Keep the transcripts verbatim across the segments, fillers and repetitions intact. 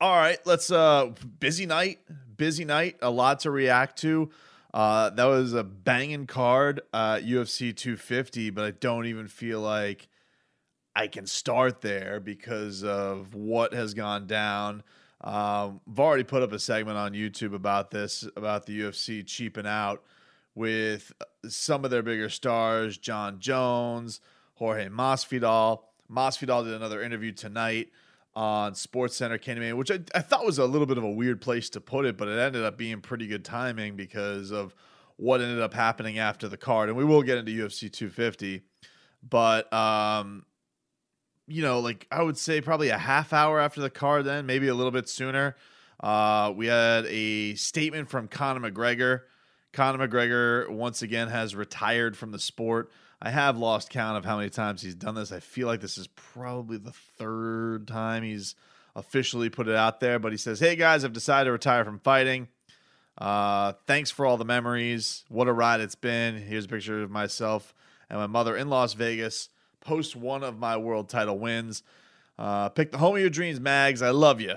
All right, let's uh busy night, busy night, a lot to react to. Uh, that was a banging card, uh, U F C two fifty, but I don't even feel like I can start there because of what has gone down. Um, I've already put up a segment on YouTube about this, about the U F C cheaping out with some of their bigger stars, John Jones, Jorge Masvidal. Masvidal did another interview tonight on SportsCenter, Candyman, which I, I thought was a little bit of a weird place to put it, but it ended up being pretty good timing because of what ended up happening after the card. And we will get into U F C two fifty, but, um, you know, like I would say probably a half hour after the card then, maybe a little bit sooner. Uh, we had a statement from Conor McGregor. Conor McGregor once again has retired from the sport. I have lost count of how many times he's done this. I feel like this is probably the third time he's officially put it out there. But he says, hey, guys, I've decided to retire from fighting. Uh, thanks for all the memories. What a ride it's been. Here's a picture of myself and my mother in Las Vegas post one of my world title wins. Uh, pick the home of your dreams, Mags. I love you.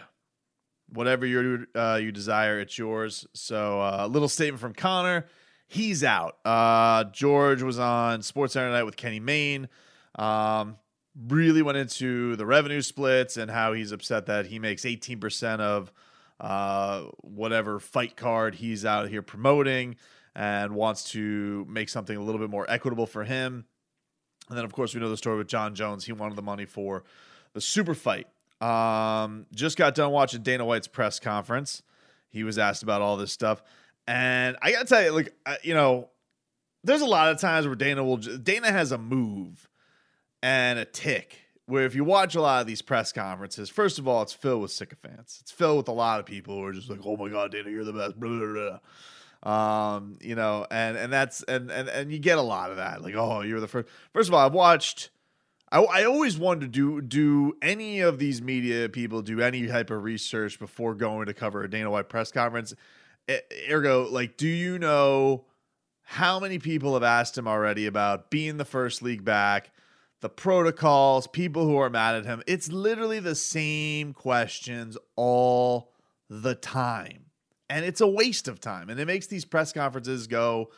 Whatever you, uh, you desire, it's yours. So uh, a little statement from Conor. He's out. Uh, George was on SportsCenter tonight with Kenny Mayne. Um, really went into the revenue splits and how he's upset that he makes eighteen percent of uh, whatever fight card he's out here promoting and wants to make something a little bit more equitable for him. And then, of course, we know the story with John Jones. He wanted the money for the super fight. Um, just got done watching Dana White's press conference. He was asked about all this stuff. And I gotta tell you, like, I, you know, there's a lot of times where Dana will, just, Dana has a move and a tick where if you watch a lot of these press conferences, first of all, it's filled with sycophants. It's filled with a lot of people who are just like, oh my God, Dana, you're the best, blah, blah, blah. Um, you know, and, and that's, and, and, and you get a lot of that. Like, oh, you're the first, first of all, I've watched, I, I always wonder, do, do any of these media people do any type of research before going to cover a Dana White press conference? Ergo, like, do you know how many people have asked him already about being the first league back, the protocols, people who are mad at him? It's literally the same questions all the time. And it's a waste of time. And it makes these press conferences go,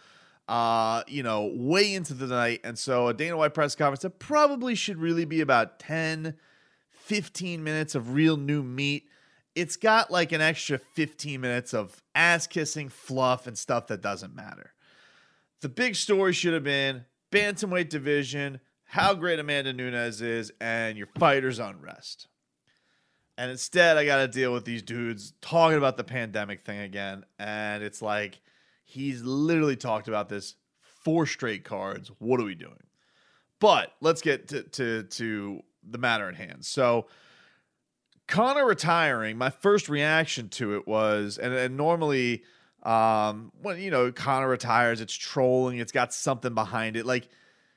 uh, you know, way into the night. And so a Dana White press conference that probably should really be about ten, fifteen minutes of real new meat. It's got like an extra fifteen minutes of ass-kissing, fluff, and stuff that doesn't matter. The big story should have been bantamweight division, how great Amanda Nunes is, and your fighter's unrest. And instead, I got to deal with these dudes talking about the pandemic thing again. And it's like, he's literally talked about this four straight cards. What are we doing? But let's get to, to, to the matter at hand. So, Conor retiring, my first reaction to it was, and, and normally um, when, you know, Conor retires, it's trolling. It's got something behind it. Like,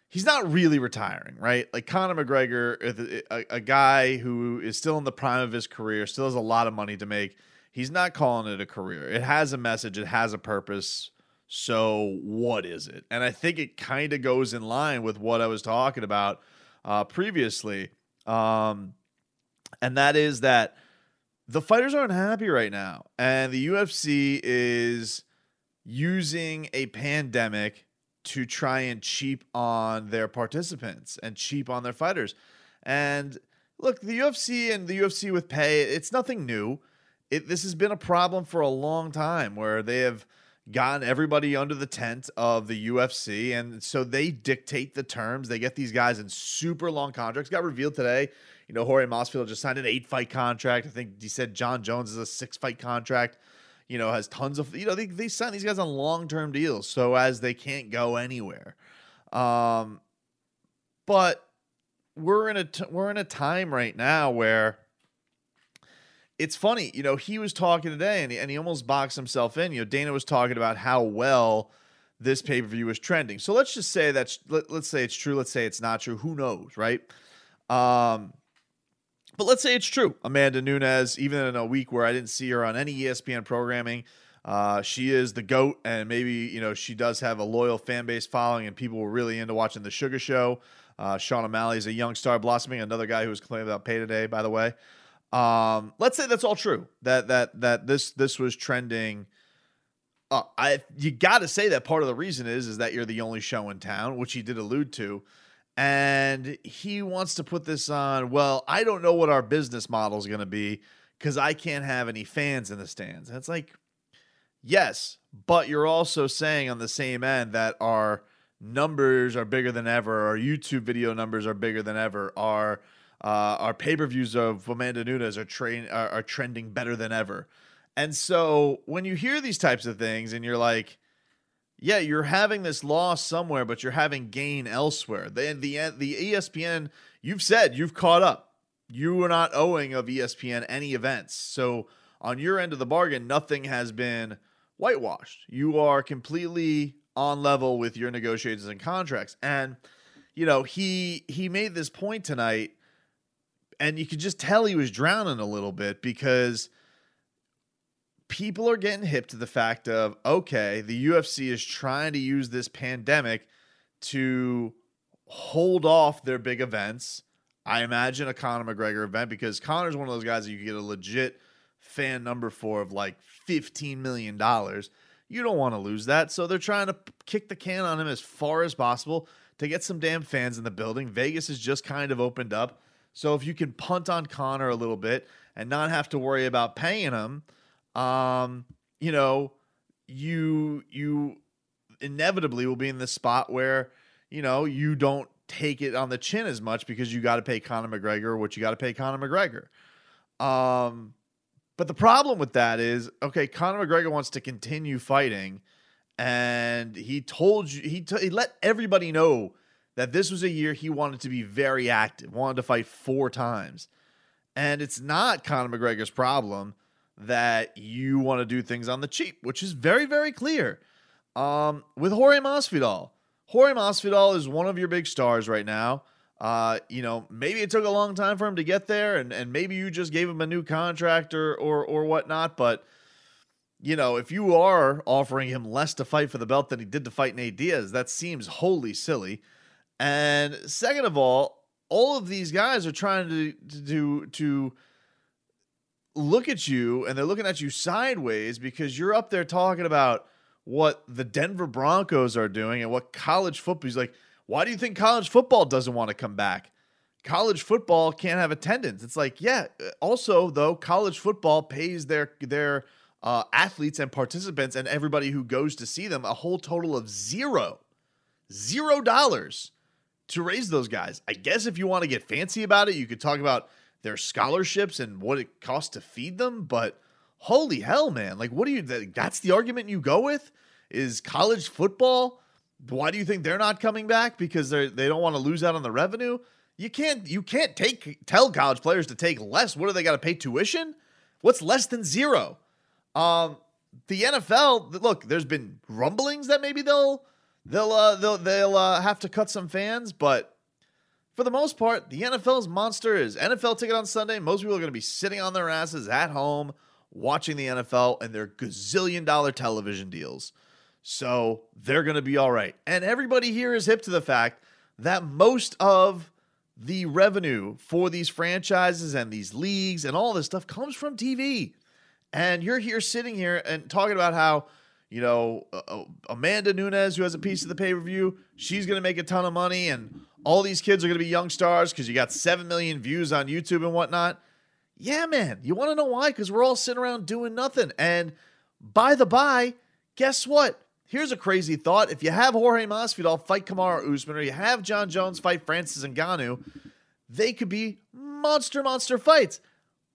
he's not really retiring, right? Like, Conor McGregor, a, a guy who is still in the prime of his career, still has a lot of money to make. He's not calling it a career. It has a message. It has a purpose. So what is it? And I think it kind of goes in line with what I was talking about uh, previously. Um And that is that the fighters aren't happy right now. And the U F C is using a pandemic to try and cheap on their participants and cheap on their fighters. And look, the U F C and the U F C with pay, it's nothing new. It, this has been a problem for a long time where they have gotten everybody under the tent of the U F C. And so they dictate the terms. They get these guys in super long contracts. Got revealed today, you know, Jorge Masvidal just signed an eight fight contract. I think he said John Jones is a six fight contract, you know, has tons of, you know, they, they sign these guys on long-term deals. So as they can't go anywhere. Um, but we're in a, t- we're in a time right now where it's funny, you know, he was talking today and he, and he almost boxed himself in. You know, Dana was talking about how well this pay-per-view was trending. So let's just say that's, let, let's say it's true. Let's say it's not true. Who knows? Right. Um, but let's say it's true. Amanda Nunes, even in a week where I didn't see her on any E S P N programming, uh, she is the GOAT. And maybe, you know, she does have a loyal fan base following and people were really into watching the Sugar Show. Uh, Sean O'Malley is a young star blossoming. Another guy who was claimed without pay today, by the way. Um, let's say that's all true. That that that this this was trending up. I you got to say that part of the reason is is that you're the only show in town, which he did allude to, and he wants to put this on. Well, I don't know what our business model is going to be because I can't have any fans in the stands. And it's like, yes, but you're also saying on the same end that our numbers are bigger than ever, our YouTube video numbers are bigger than ever, our Uh, our pay-per-views of Amanda Nunes are, train, are, are trending better than ever. And so when you hear these types of things and you're like, yeah, you're having this loss somewhere, but you're having gain elsewhere. The, the, the E S P N, you've said you've caught up. You are not owing of E S P N any events. So on your end of the bargain, nothing has been whitewashed. You are completely on level with your negotiations and contracts. And, you know, he he made this point tonight. And you could just tell he was drowning a little bit because people are getting hip to the fact of, okay, the U F C is trying to use this pandemic to hold off their big events. I imagine a Conor McGregor event because Conor's one of those guys that you can get a legit fan number for of like fifteen million dollars. You don't want to lose that. So they're trying to kick the can on him as far as possible to get some damn fans in the building. Vegas has just kind of opened up. So if you can punt on Conor a little bit and not have to worry about paying him, um, you know, you you inevitably will be in this spot where, you know, you don't take it on the chin as much because you got to pay Conor McGregor what you got to pay Conor McGregor. Um, but the problem with that is, okay, Conor McGregor wants to continue fighting, and he told you he, t- he let everybody know that this was a year he wanted to be very active, wanted to fight four times. And it's not Conor McGregor's problem that you want to do things on the cheap, which is very, very clear. Um, with Jorge Masvidal, Jorge Masvidal is one of your big stars right now. Uh, you know, maybe it took a long time for him to get there, and, and maybe you just gave him a new contract or, or, or whatnot, but you know, if you are offering him less to fight for the belt than he did to fight Nate Diaz, that seems wholly silly. And second of all, all of these guys are trying to, to to look at you, and they're looking at you sideways because you're up there talking about what the Denver Broncos are doing and what college football is like. Why do you think college football doesn't want to come back? College football can't have attendance. It's like, yeah. Also, though, college football pays their their uh, athletes and participants and everybody who goes to see them a whole total of zero, zero dollars. To raise those guys. I guess if you want to get fancy about it, you could talk about their scholarships and what it costs to feed them, but holy hell, man. Like, what do you, that's the argument you go with is college football? Why do you think they're not coming back? Because they they don't want to lose out on the revenue. You can't, you can't take, tell college players to take less. What do they got to pay tuition? What's less than zero? Um, the N F L, look, there's been rumblings that maybe they'll, They'll uh, they'll they'll uh, have to cut some fans, but for the most part, the N F L's monster is N F L ticket on Sunday. Most people are going to be sitting on their asses at home watching the N F L and their gazillion dollar television deals. So they're going to be all right. And everybody here is hip to the fact that most of the revenue for these franchises and these leagues and all this stuff comes from T V. And you're here sitting here and talking about how You know, uh, Amanda Nunes, who has a piece of the pay-per-view, she's going to make a ton of money, and all these kids are going to be young stars because you got seven million views on YouTube and whatnot. Yeah, man. You want to know why? Because we're all sitting around doing nothing. And by the by, guess what? Here's a crazy thought. If you have Jorge Masvidal fight Kamaru Usman, or you have John Jones fight Francis Ngannou, they could be monster, monster fights.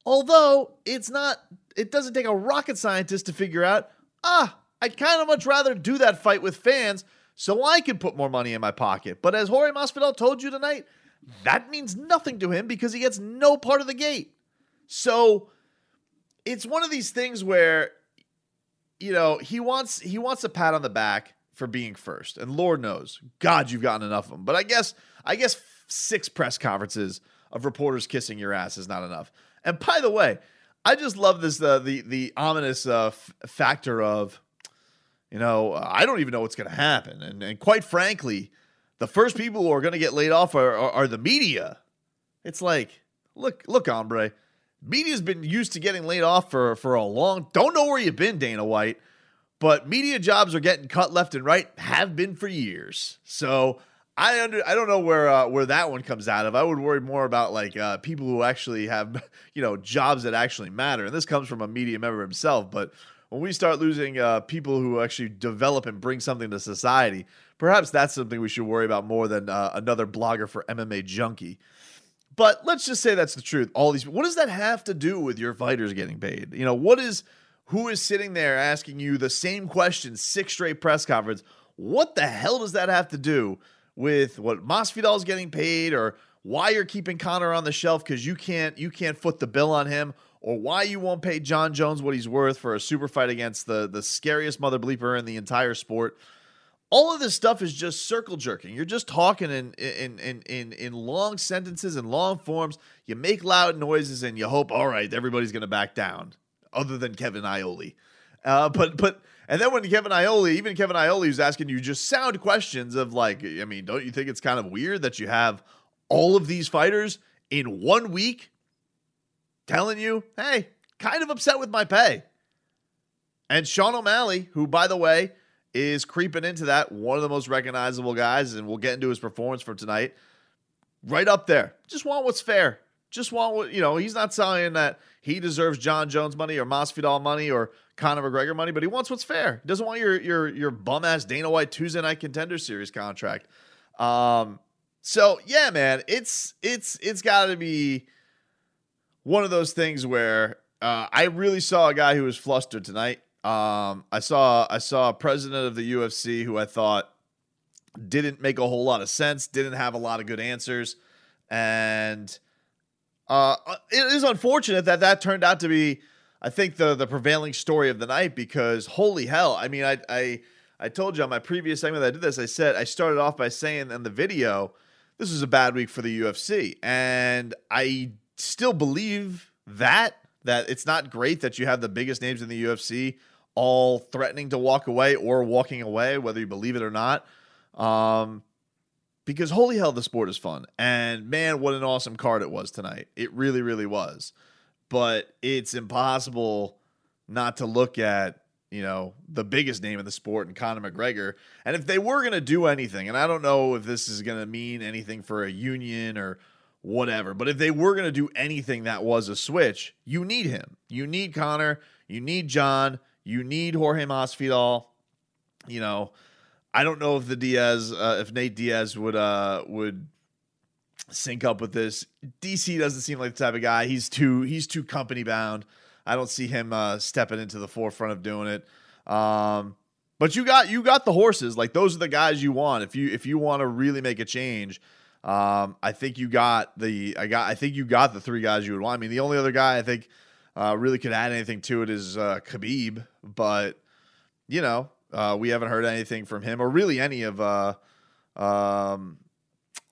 Although it's not, it doesn't take a rocket scientist to figure out, ah, I'd kind of much rather do that fight with fans so I can put more money in my pocket. But as Jorge Masvidal told you tonight, that means nothing to him because he gets no part of the gate. So it's one of these things where, you know, he wants he wants a pat on the back for being first. And Lord knows, God, you've gotten enough of them. But I guess I guess six press conferences of reporters kissing your ass is not enough. And by the way, I just love this uh, the the ominous uh, f- factor of, you know, uh, I don't even know what's going to happen. And, and quite frankly, the first people who are going to get laid off are, are, are the media. It's like, look, look, hombre. Media's been used to getting laid off for, for a long... Don't know where you've been, Dana White. But media jobs are getting cut left and right. Have been for years. So I under I don't know where uh, where that one comes out of. I would worry more about like uh, people who actually have, you know, jobs that actually matter. And this comes from a media member himself. But when we start losing uh, people who actually develop and bring something to society, perhaps that's something we should worry about more than uh, another blogger for M M A Junkie. But let's just say that's the truth. All these, what does that have to do with your fighters getting paid? You know, what is, who is sitting there asking you the same question, six straight press conference? What the hell does that have to do with what Masvidal's getting paid, or why you're keeping Conor on the shelf because you can't, you can't foot the bill on him, or why you won't pay John Jones what he's worth for a super fight against the, the scariest mother bleeper in the entire sport? All of this stuff is just circle jerking. You're just talking in in in in, in long sentences and long forms. You make loud noises and you hope, all right, everybody's going to back down, other than Kevin Ioli. Uh, but but and then when Kevin Ioli, even Kevin Ioli, is asking you just sound questions of like, I mean, don't you think it's kind of weird that you have all of these fighters in one week telling you, hey, kind of upset with my pay? And Sean O'Malley, who, by the way, is creeping into that, one of the most recognizable guys, and we'll get into his performance for tonight, right up there. Just want what's fair. Just want what, you know, he's not saying that he deserves John Jones money or Masvidal money or Conor McGregor money, but he wants what's fair. He doesn't want your your your bum-ass Dana White Tuesday Night Contender Series contract. Um, so, yeah, man, it's it's it's got to be one of those things where uh, I really saw a guy who was flustered tonight. Um, I saw, I saw a president of the U F C who I thought didn't make a whole lot of sense, didn't have a lot of good answers. And, uh, it is unfortunate that that turned out to be, I think, the, the prevailing story of the night, because holy hell. I mean, I, I, I told you on my previous segment that I did this, I said, I started off by saying in the video, this was a bad week for the U F C. And I still believe that, that it's not great that you have the biggest names in the U F C all threatening to walk away or walking away, whether you believe it or not. Um, because holy hell, the sport is fun. And man, what an awesome card it was tonight. It really, really was. But it's impossible not to look at, you know, the biggest name in the sport and Conor McGregor. And if they were going to do anything, and I don't know if this is going to mean anything for a union or whatever, but if they were going to do anything that was a switch, you need him. You need Conor. You need John. You need Jorge Masvidal. You know, I don't know if the Diaz, uh, if Nate Diaz would uh, would sync up with this. D C doesn't seem like the type of guy. He's too he's too company bound. I don't see him uh, stepping into the forefront of doing it. Um, but you got you got the horses. Like, those are the guys you want if you if you want to really make a change. Um, I think you got the, I got, I think you got the three guys you would want. I mean, the only other guy I think, uh, really could add anything to it is, uh, Khabib, but you know, uh, we haven't heard anything from him, or really any of, uh, um,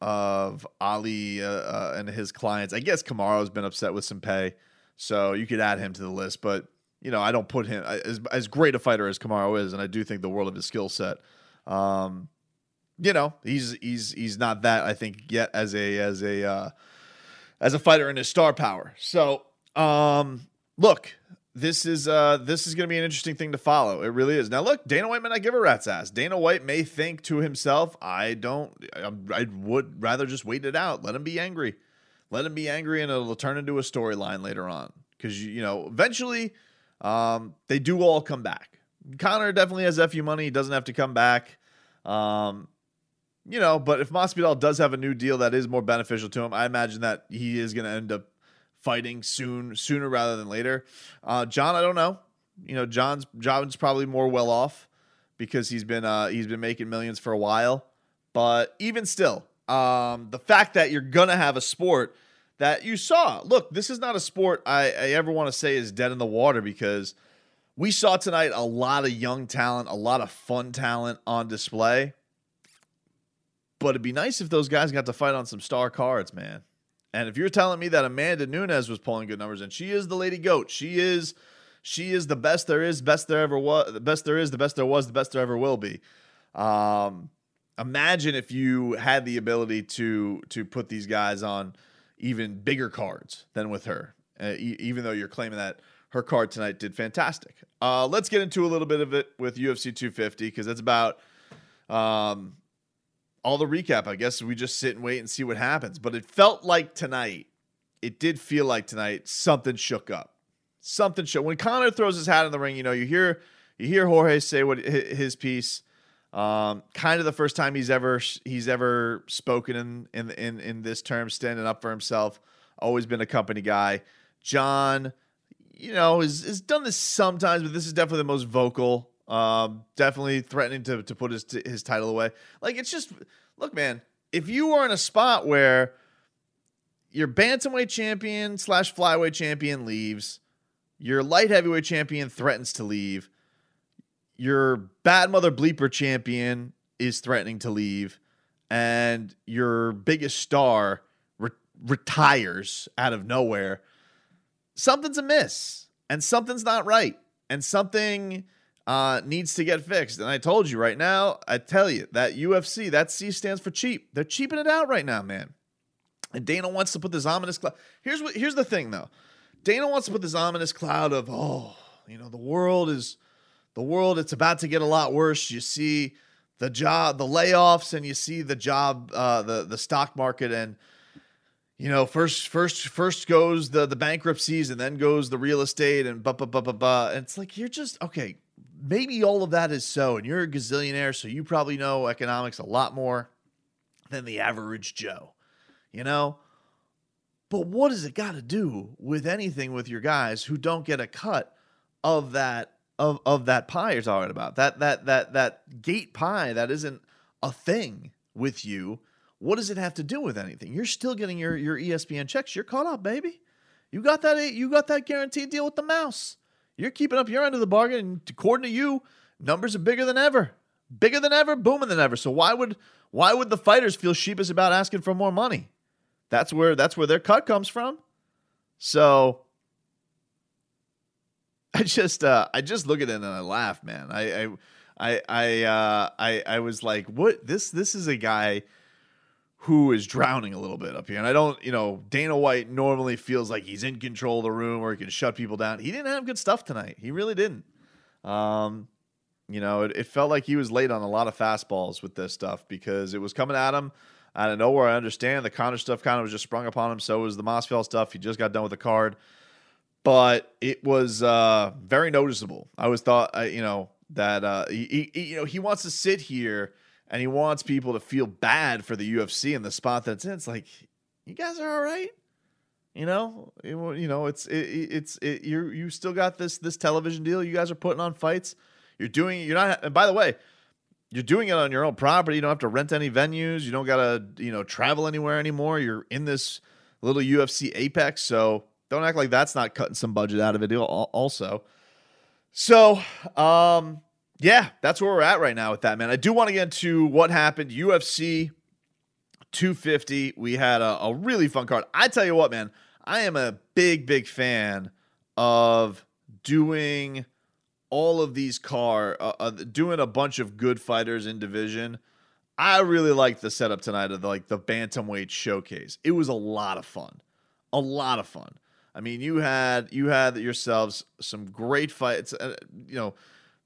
of Ali, uh, uh and his clients. I guess Kamaru's been upset with some pay, so you could add him to the list, but you know, I don't put him as, as great a fighter as Kamaru is. And I do think the world of his skill set, um, you know, he's, he's, he's not that, I think, yet as a, as a, uh, as a fighter in his star power. So, um, look, this is uh, this is going to be an interesting thing to follow. It really is. Now, look, Dana White may not give a rat's ass. Dana White may think to himself, I don't, I, I would rather just wait it out. Let him be angry. Let him be angry, and it'll turn into a storyline later on. Because, you know, eventually um, they do all come back. Conor definitely has F U money. He doesn't have to come back. Um, you know, but if Masvidal does have a new deal that is more beneficial to him, I imagine that he is going to end up fighting soon, sooner rather than later. Uh, John, I don't know. You know, John's John's probably more well off because he's been uh, he's been making millions for a while. But even still, um, the fact that you're gonna have a sport that you saw. Look, this is not a sport I, I ever want to say is dead in the water, because we saw tonight a lot of young talent, a lot of fun talent on display. But it'd be nice if those guys got to fight on some star cards, man. And if you're telling me that Amanda Nunes was pulling good numbers, and she is the lady goat, she is, she is the best there is, best there ever was, the best there is, the best there was, the best there ever will be. Um, imagine if you had the ability to to put these guys on even bigger cards than with her. Uh, e- even though you're claiming that her card tonight did fantastic. Uh, let's get into a little bit of it with U F C two fifty, because that's about. Um, All the recap, I guess we just sit and wait and see what happens. But it felt like tonight, it did feel like tonight, something shook up. Something shook. When Conor throws his hat in the ring, you know, you hear you hear Jorge say what his piece. Um, kind of the first time he's ever he's ever spoken in in in, in this term, standing up for himself. Always been a company guy. John, you know, has has done this sometimes, but this is definitely the most vocal. Um, definitely threatening to, to put his, to his title away. Like, it's just, look, man, if you are in a spot where your bantamweight champion slash flyweight champion leaves, your light heavyweight champion threatens to leave, your bad mother bleeper champion is threatening to leave, and your biggest star re- retires out of nowhere, something's amiss and something's not right. And something... Uh, needs to get fixed. And I told you right now, I tell you that U F C, that C stands for cheap. They're cheaping it out right now, man. And Dana wants to put this ominous cloud. Here's what, here's the thing though. Dana wants to put this ominous cloud of, oh, you know, the world is the world. It's about to get a lot worse. You see the job, the layoffs, and you see the job, uh, the, the stock market, and, you know, first, first, first goes the, the bankruptcies, and then goes the real estate, and blah, blah, blah, blah, blah. And it's like, you're just, okay, maybe all of that is so, and you're a gazillionaire, so you probably know economics a lot more than the average Joe, you know? But what does it got to do with anything with your guys who don't get a cut of that, of, of that pie you're talking about? That, that, that, that gate pie, that isn't a thing with you. What does it have to do with anything? You're still getting your, your E S P N checks. You're caught up, baby. You got that, you got that guaranteed deal with the mouse. You're keeping up your end of the bargain, and according to you, numbers are bigger than ever. Bigger than ever, booming than ever. So why would why would the fighters feel sheepish about asking for more money? That's where that's where their cut comes from. So I just uh, I just look at it and I laugh, man. I I I I, uh, I I was like, what? This this is a guy who is drowning a little bit up here. And I don't, you know, Dana White normally feels like he's in control of the room or he can shut people down. He didn't have good stuff tonight. He really didn't. Um, you know, it, it felt like he was late on a lot of fastballs with this stuff because it was coming at him out of nowhere. I understand the Conor stuff kind of was just sprung upon him. So was the Masvidal stuff. He just got done with the card. But it was uh, very noticeable. I was thought, uh, you know, that, uh, he, he, you know, he wants to sit here and he wants people to feel bad for the U F C and the spot that's in. It's like, you guys are all right, you know. It, you know, it's it, it's it, you you still got this this television deal. You guys are putting on fights. You're doing. You're not. And by the way, you're doing it on your own property. You don't have to rent any venues. You don't gotta you know travel anywhere anymore. You're in this little U F C apex. So don't act like that's not cutting some budget out of it also. So. um Yeah, that's where we're at right now with that, man. I do want to get into what happened. U F C two fifty. We had a, a really fun card. I tell you what, man, I am a big, big fan of doing all of these car, uh, uh, doing a bunch of good fighters in division. I really liked the setup tonight of the, like the bantamweight showcase. It was a lot of fun, a lot of fun. I mean, you had you had yourselves some great fights. Uh, you know,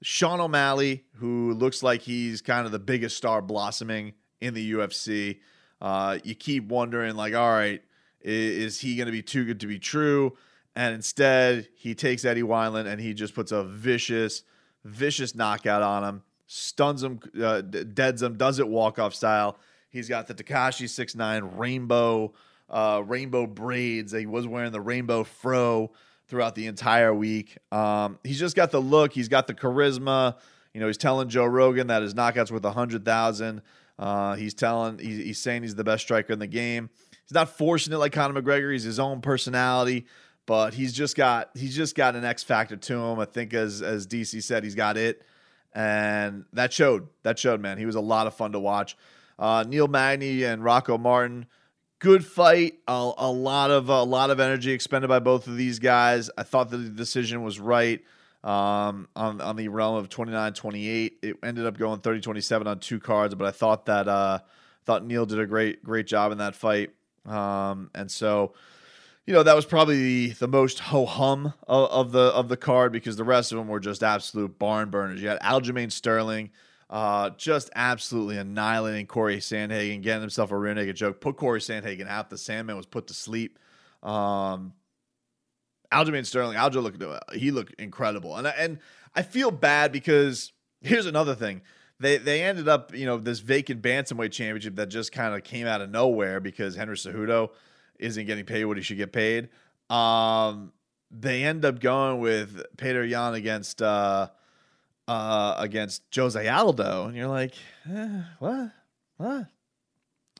Sean O'Malley, who looks like he's kind of the biggest star blossoming in the U F C. Uh, you keep wondering, like, all right, is, is he going to be too good to be true? And instead, he takes Eddie Wineland and he just puts a vicious, vicious knockout on him, stuns him, uh, deads him, does it walk-off style. He's got the Tekashi six nine rainbow uh, rainbow braids. He was wearing the rainbow fro throughout the entire week. Um, he's just got the look. He's got the charisma. You know, he's telling Joe Rogan that his knockout's worth one hundred thousand dollars. Uh, he's telling, he's, he's saying he's the best striker in the game. He's not forcing it like Conor McGregor. He's his own personality, but he's just got, he's just got an X factor to him. I think as, as D C said, he's got it. And that showed, that showed, man. He was a lot of fun to watch. Uh, Neil Magny and Rocco Martin, good fight. A, a lot of a lot of energy expended by both of these guys. I thought the decision was right um, on on the realm of twenty-nine twenty-eight. It ended up going thirty twenty-seven on two cards, but I thought that uh, thought Neil did a great great job in that fight. Um, and so, you know, that was probably the, the most ho hum of, of the of the card because the rest of them were just absolute barn burners. You had Aljamain Sterling. Uh, just absolutely annihilating Corey Sandhagen, getting himself a rear naked choke, put Corey Sandhagen out. The Sandman was put to sleep. Um, Aljamain Sterling, Aljo looked, he looked incredible. And I, and I feel bad because here's another thing. They, they ended up, you know, this vacant bantamweight championship that just kind of came out of nowhere because Henry Cejudo isn't getting paid what he should get paid. Um, they end up going with Petr Yan against, uh, Uh, against Jose Aldo, and you're like, eh, what, what?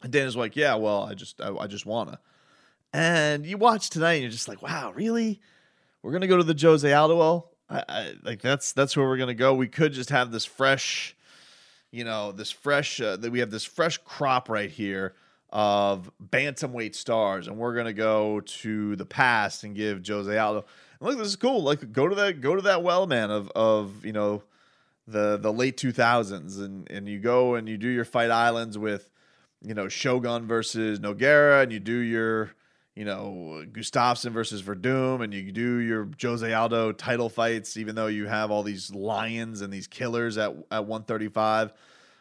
And Dana's like, yeah, well, I just, I, I just wanna. And you watch tonight, and you're just like, wow, really? We're gonna go to the Jose Aldo? I, I like that's that's where we're gonna go. We could just have this fresh, you know, this fresh uh, that we have this fresh crop right here of bantamweight stars, and we're gonna go to the past and give Jose Aldo. And look, this is cool. Like, go to that, go to that well, man. Of of you know. the the late two thousands, and, and you go and you do your Fight Islands with, you know, Shogun versus Nogueira, and you do your, you know, Gustafsson versus Verdum, and you do your Jose Aldo title fights, even though you have all these lions and these killers at, at one thirty-five.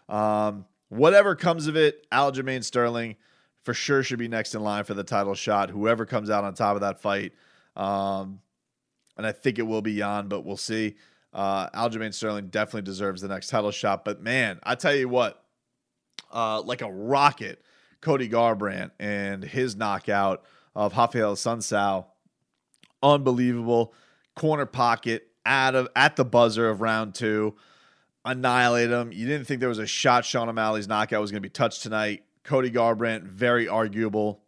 Um, whatever comes of it, Aljamain Sterling for sure should be next in line for the title shot, whoever comes out on top of that fight. Um, and I think it will be Yan, but we'll see. Uh, Aljamain Sterling definitely deserves the next title shot, but man, I tell you what, uh, like a rocket, Cody Garbrandt and his knockout of Rafael Sunsao, unbelievable. Corner pocket out of at the buzzer of round two, annihilate him. You didn't think there was a shot Sean O'Malley's knockout was going to be touched tonight. Cody Garbrandt, very arguable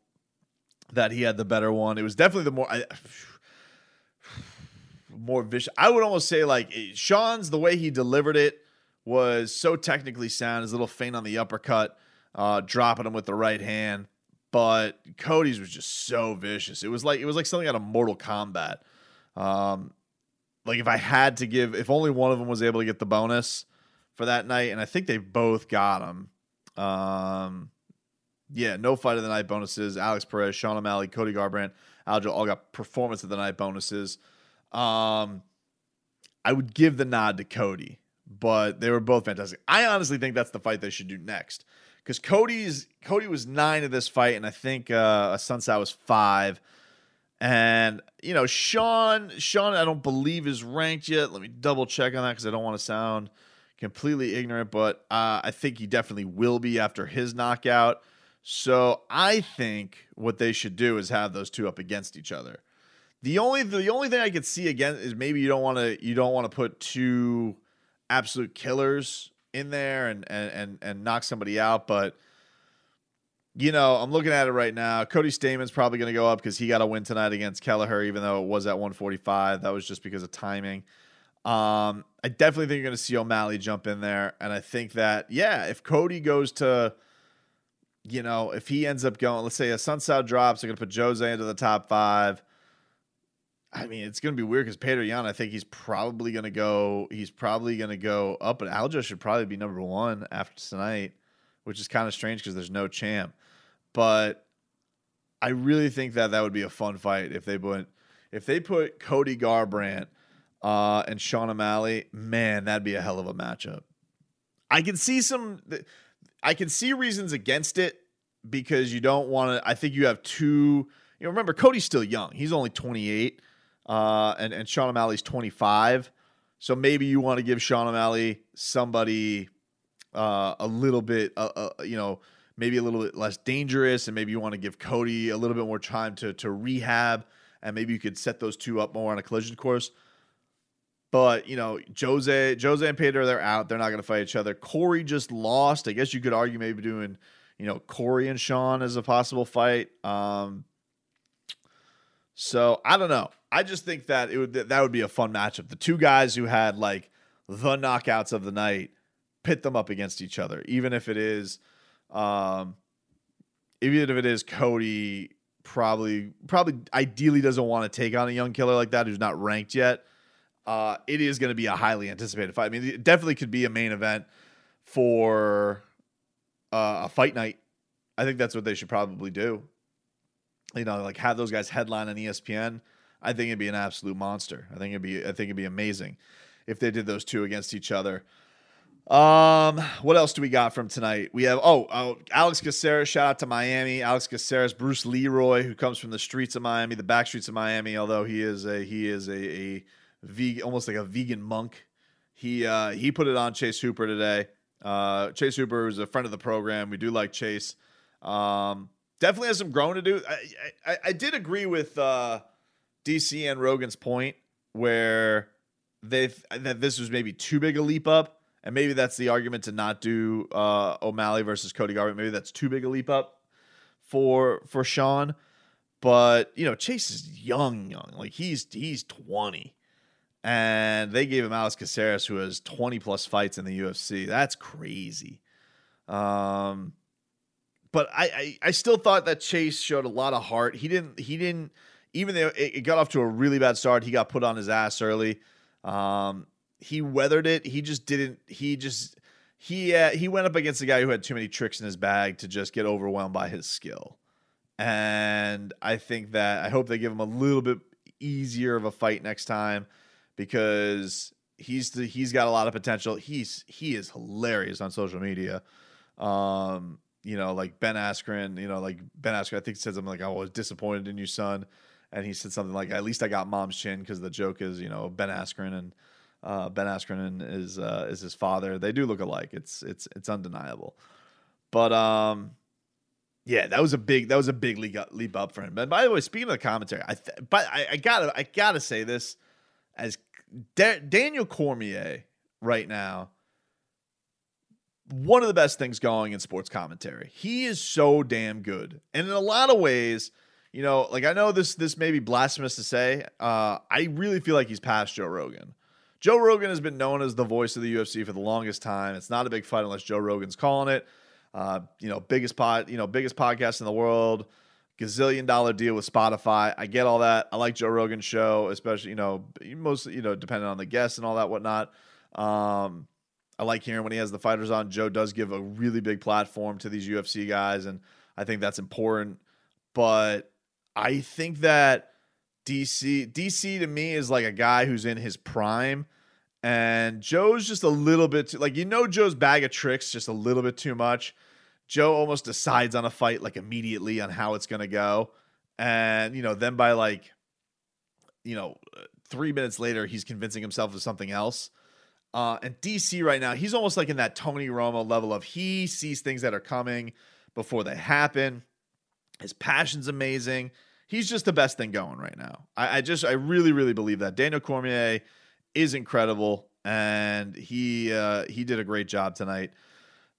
that he had the better one. It was definitely the more. I, more vicious. I would almost say like Sean's, the way he delivered it was so technically sound, his little feint on the uppercut, uh, dropping him with the right hand. But Cody's was just so vicious. It was like, it was like something out of Mortal Kombat. Um, like if I had to give, if only one of them was able to get the bonus for that night. And I think they both got him. Um, yeah, no fight of the night bonuses. Alex Perez, Sean O'Malley, Cody Garbrandt, Aljo all got performance of the night bonuses. Um, I would give the nod to Cody, but they were both fantastic. I honestly think that's the fight they should do next because Cody's Cody was nine of this fight, and I think uh, Sunsao was five. And you know, Sean, Sean, I don't believe is ranked yet. Let me double check on that because I don't want to sound completely ignorant, but uh, I think he definitely will be after his knockout. So I think what they should do is have those two up against each other. The only the only thing I could see again is maybe you don't want to you don't want to put two absolute killers in there and and and and knock somebody out, but you know, I'm looking at it right now. Cody Stamen's probably going to go up because he got a win tonight against Kelleher, even though it was at one forty-five. That was just because of timing. Um, I definitely think you're going to see O'Malley jump in there, and I think that yeah, if Cody goes to you know, if he ends up going, let's say a Sunsao drops, they're going to put Jose into the top five. I mean, it's going to be weird because Petr Yan, I think he's probably going to go, he's probably going to go up, and Aljo should probably be number one after tonight, which is kind of strange because there's no champ. But I really think that that would be a fun fight if they went If they put Cody Garbrandt uh, and Sean O'Malley, man, that'd be a hell of a matchup. I can see some, I can see reasons against it because you don't want to, I think you have two, you know, remember Cody's still young. He's only twenty-eight uh, and, and Sean O'Malley's twenty-five. So maybe you want to give Sean O'Malley somebody uh, a little bit, uh, uh, you know, maybe a little bit less dangerous, and maybe you want to give Cody a little bit more time to, to rehab, and maybe you could set those two up more on a collision course. But, you know, Jose, Jose and Pedro, they're out. They're not going to fight each other. Corey just lost. I guess you could argue maybe doing, you know, Corey and Sean as a possible fight. Um, so I don't know. I just think that it would, that would be a fun matchup. The two guys who had like the knockouts of the night, pit them up against each other. Even if it is, um, even if it is Cody probably, probably ideally doesn't want to take on a young killer like that who's not ranked yet. Uh, it is going to be a highly anticipated fight. I mean, it definitely could be a main event for uh, a fight night. I think that's what they should probably do. You know, like have those guys headline on E S P N. I think it'd be an absolute monster. I think it'd be, I think it'd be amazing if they did those two against each other. Um, what else do we got from tonight? We have oh, oh Alex Caceres. Shout out to Miami. Alex Caceres, Bruce Leroy, who comes from the streets of Miami, the back streets of Miami. Although he is a he is a, a vegan, almost like a vegan monk. He uh, he put it on Chase Hooper today. Uh, Chase Hooper is a friend of the program. We do like Chase. Um, definitely has some growing to do. I, I, I did agree with uh, D C and Rogan's point where they that this was maybe too big a leap up, and maybe that's the argument to not do uh, O'Malley versus Cody Garbrandt. Maybe that's too big a leap up for for Sean. But you know, Chase is young, young. Like he's he's twenty. And they gave him Alex Caceres, who has twenty plus fights in the U F C. That's crazy. Um, but I, I, I still thought that Chase showed a lot of heart. He didn't, he didn't, even though it got off to a really bad start, he got put on his ass early. Um, he weathered it. He just didn't, he just, he, uh, he went up against a guy who had too many tricks in his bag to just get overwhelmed by his skill. And I think that, I hope they give him a little bit easier of a fight next time, because he's the, he's got a lot of potential. He's he is hilarious on social media. Um, you know, like Ben Askren, you know, like Ben Askren, I think said something like, "I was disappointed in you, son." And he said something like, "At least I got mom's chin," because the joke is, you know, Ben Askren and uh, Ben Askren is uh, is his father. They do look alike. It's it's it's undeniable. But um, yeah, that was a big that was a big leap up, leap up for him. And by the way, speaking of the commentary, I th- but I, I gotta I gotta say this. As Da- Daniel Cormier right now, one of the best things going in sports commentary. He is so damn good. And in a lot of ways, you know, like I know this, this may be blasphemous to say, uh, I really feel like he's past Joe Rogan. Joe Rogan has been known as the voice of the U F C for the longest time. It's not a big fight unless Joe Rogan's calling it. Uh, you know, biggest pod, you know, biggest podcast in the world. Gazillion dollar deal with Spotify. I get all that. I like Joe Rogan's show, especially, you know, mostly, you know, depending on the guests and all that whatnot. Um, I like hearing when he has the fighters on. Joe does give a really big platform to these U F C guys, and I think that's important. But I think that D C D C to me is like a guy who's in his prime, and Joe's just a little bit too, like, you know, Joe's bag of tricks just a little bit too much. Joe almost decides on a fight like immediately on how it's going to go. And, you know, then by like, you know, three minutes later, he's convincing himself of something else. Uh, and D C right now, he's almost like in that Tony Romo level of he sees things that are coming before they happen. His passion's amazing. He's just the best thing going right now. I, I just, I really, really believe that. Daniel Cormier is incredible. And he, uh, he did a great job tonight.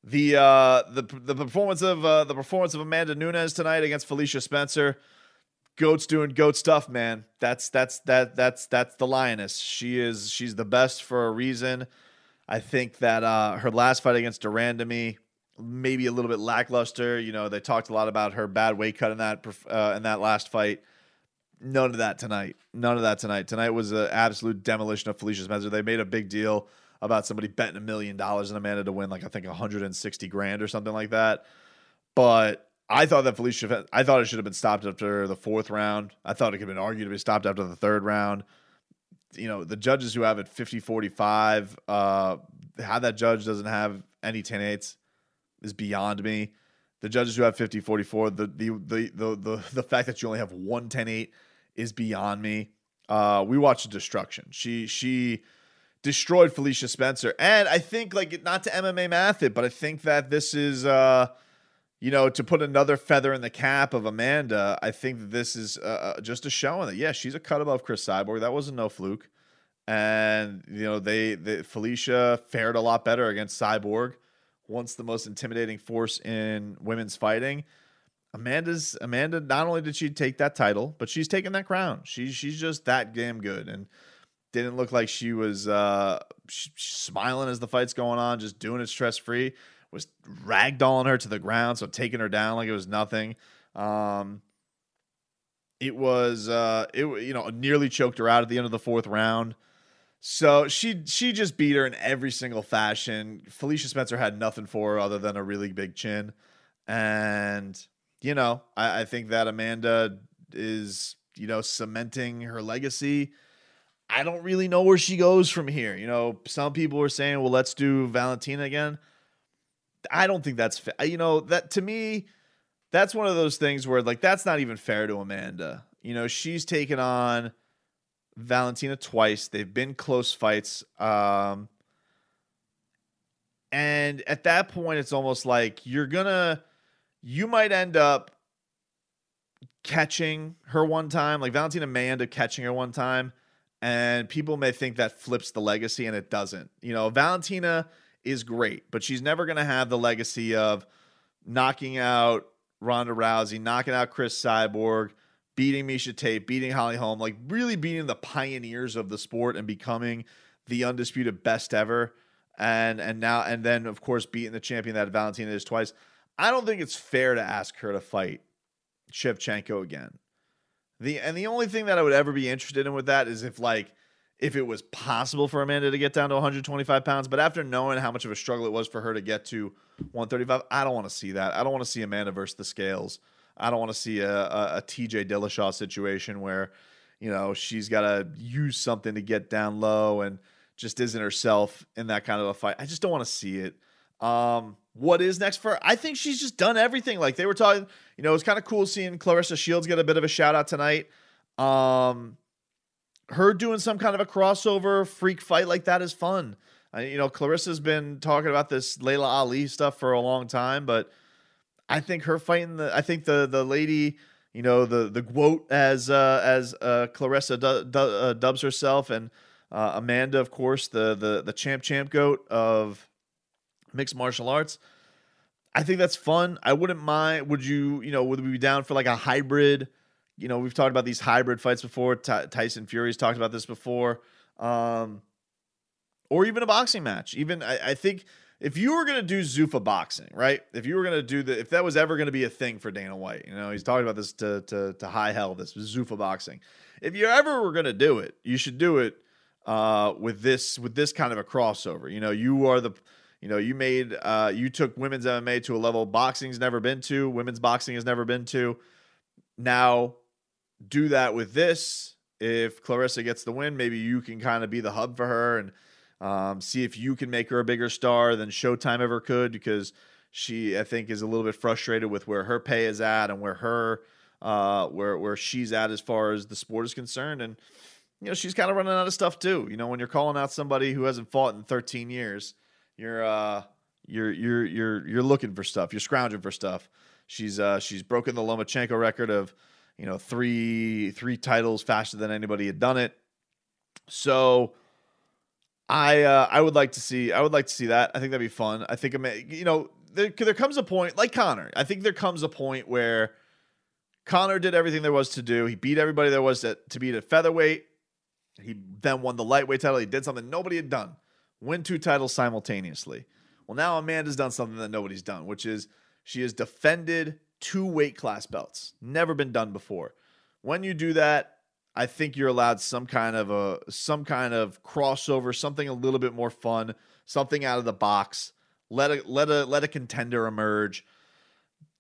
The uh the the performance of uh, the performance of Amanda Nunes tonight against Felicia Spencer, goat's doing goat stuff, man. That's that's that that's that's the lioness. She is she's the best for a reason. I think that uh, her last fight against Durrell maybe a little bit lackluster. You know, they talked a lot about her bad weight cut in that uh, in that last fight. None of that tonight. None of that tonight. Tonight was an absolute demolition of Felicia Spencer. They made a big deal about somebody betting a million dollars on Amanda to win, like I think one hundred sixty grand or something like that. But I thought that Felicia, I thought it should have been stopped after the fourth round. I thought it could have been argued to be stopped after the third round. You know, the judges who have it fifty forty-five, uh, how that judge doesn't have any ten eights is beyond me. The judges who have fifty forty-four, the the the the the, the fact that you only have one ten eight is beyond me. Uh, we watched destruction. She she destroyed Felicia Spencer, and I think, like, not to M M A math it, but I think that this is, uh, you know, to put another feather in the cap of Amanda. I think that this is uh, just a showing that, yeah, she's a cut above Chris Cyborg. That wasn't no fluke, and you know they, they Felicia fared a lot better against Cyborg. Once the most intimidating force in women's fighting, Amanda's Amanda. Not only did she take that title, but she's taken that crown. She's she's just that damn good, and didn't look like she was uh, she, smiling as the fight's going on, just doing it stress free. Was ragdolling her to the ground, so taking her down like it was nothing. Um, it was uh, it you know nearly choked her out at the end of the fourth round. So she she just beat her in every single fashion. Felicia Spencer had nothing for her other than a really big chin. And, you know, I, I think that Amanda is, you know, cementing her legacy. I don't really know where she goes from here. You know, some people are saying, well, let's do Valentina again. I don't think that's fair. You know, that to me, that's one of those things where, like, that's not even fair to Amanda. You know, she's taken on Valentina twice. They've been close fights. Um, and at that point, it's almost like you're gonna, you might end up catching her one time. Like, Valentina may end up catching her one time, and people may think that flips the legacy, and it doesn't. You know, Valentina is great, but she's never gonna have the legacy of knocking out Ronda Rousey, knocking out Chris Cyborg, beating Miesha Tate, beating Holly Holm, like really beating the pioneers of the sport and becoming the undisputed best ever. And and now and then, of course, beating the champion that Valentina is twice. I don't think it's fair to ask her to fight Shevchenko again. The and the only thing that I would ever be interested in with that is if like if it was possible for Amanda to get down to one hundred twenty-five pounds. But after knowing how much of a struggle it was for her to get to one thirty-five, I don't want to see that. I don't want to see Amanda versus the scales. I don't want to see a, a, a T J Dillashaw situation where, you know, she's got to use something to get down low and just isn't herself in that kind of a fight. I just don't want to see it. Um, what is next for her? I think she's just done everything. Like, they were talking, you know, it's kind of cool seeing Claressa Shields get a bit of a shout out tonight. Um, her doing some kind of a crossover freak fight like that is fun. I, you know, Claressa's been talking about this Layla Ali stuff for a long time, but I think her fighting the, I think the the lady, you know, the the quote as uh, as uh, Claressa du- du- uh, dubs herself, and uh, Amanda, of course, the the the champ champ goat of mixed martial arts. I think that's fun. I wouldn't mind. Would you, you know, would we be down for like a hybrid? You know, we've talked about these hybrid fights before. T- Tyson Fury's talked about this before, um, or even a boxing match. Even I, I think. If you were going to do Zuffa boxing, right? If you were going to do the, if that was ever going to be a thing for Dana White, you know, he's talking about this to to, to high hell, this Zuffa boxing. If you ever were going to do it, you should do it uh, with this, with this kind of a crossover. You know, you are the, you know, you made, uh, you took women's M M A to a level boxing's never been to, women's boxing has never been to. Now do that with this. If Claressa gets the win, maybe you can kind of be the hub for her and, Um, see if you can make her a bigger star than Showtime ever could, because she, I think, is a little bit frustrated with where her pay is at and where her, uh, where where she's at as far as the sport is concerned. And you know, she's kind of running out of stuff too. You know, when you're calling out somebody who hasn't fought in thirteen years, you're uh, you're you're you're you're looking for stuff. You're scrounging for stuff. She's uh, she's broken the Lomachenko record of, you know, three three titles faster than anybody had done it. So. I uh, I would like to see I would like to see that. I think that'd be fun. I think, you know, there there comes a point, like Conor. I think there comes a point where Conor did everything there was to do. He beat everybody there was to, to beat at featherweight. He then won the lightweight title. He did something nobody had done. Win two titles simultaneously. Well, now Amanda's done something that nobody's done, which is she has defended two weight class belts. Never been done before. When you do that, I think you're allowed some kind of a some kind of crossover, something a little bit more fun, something out of the box. Let a let a let a contender emerge.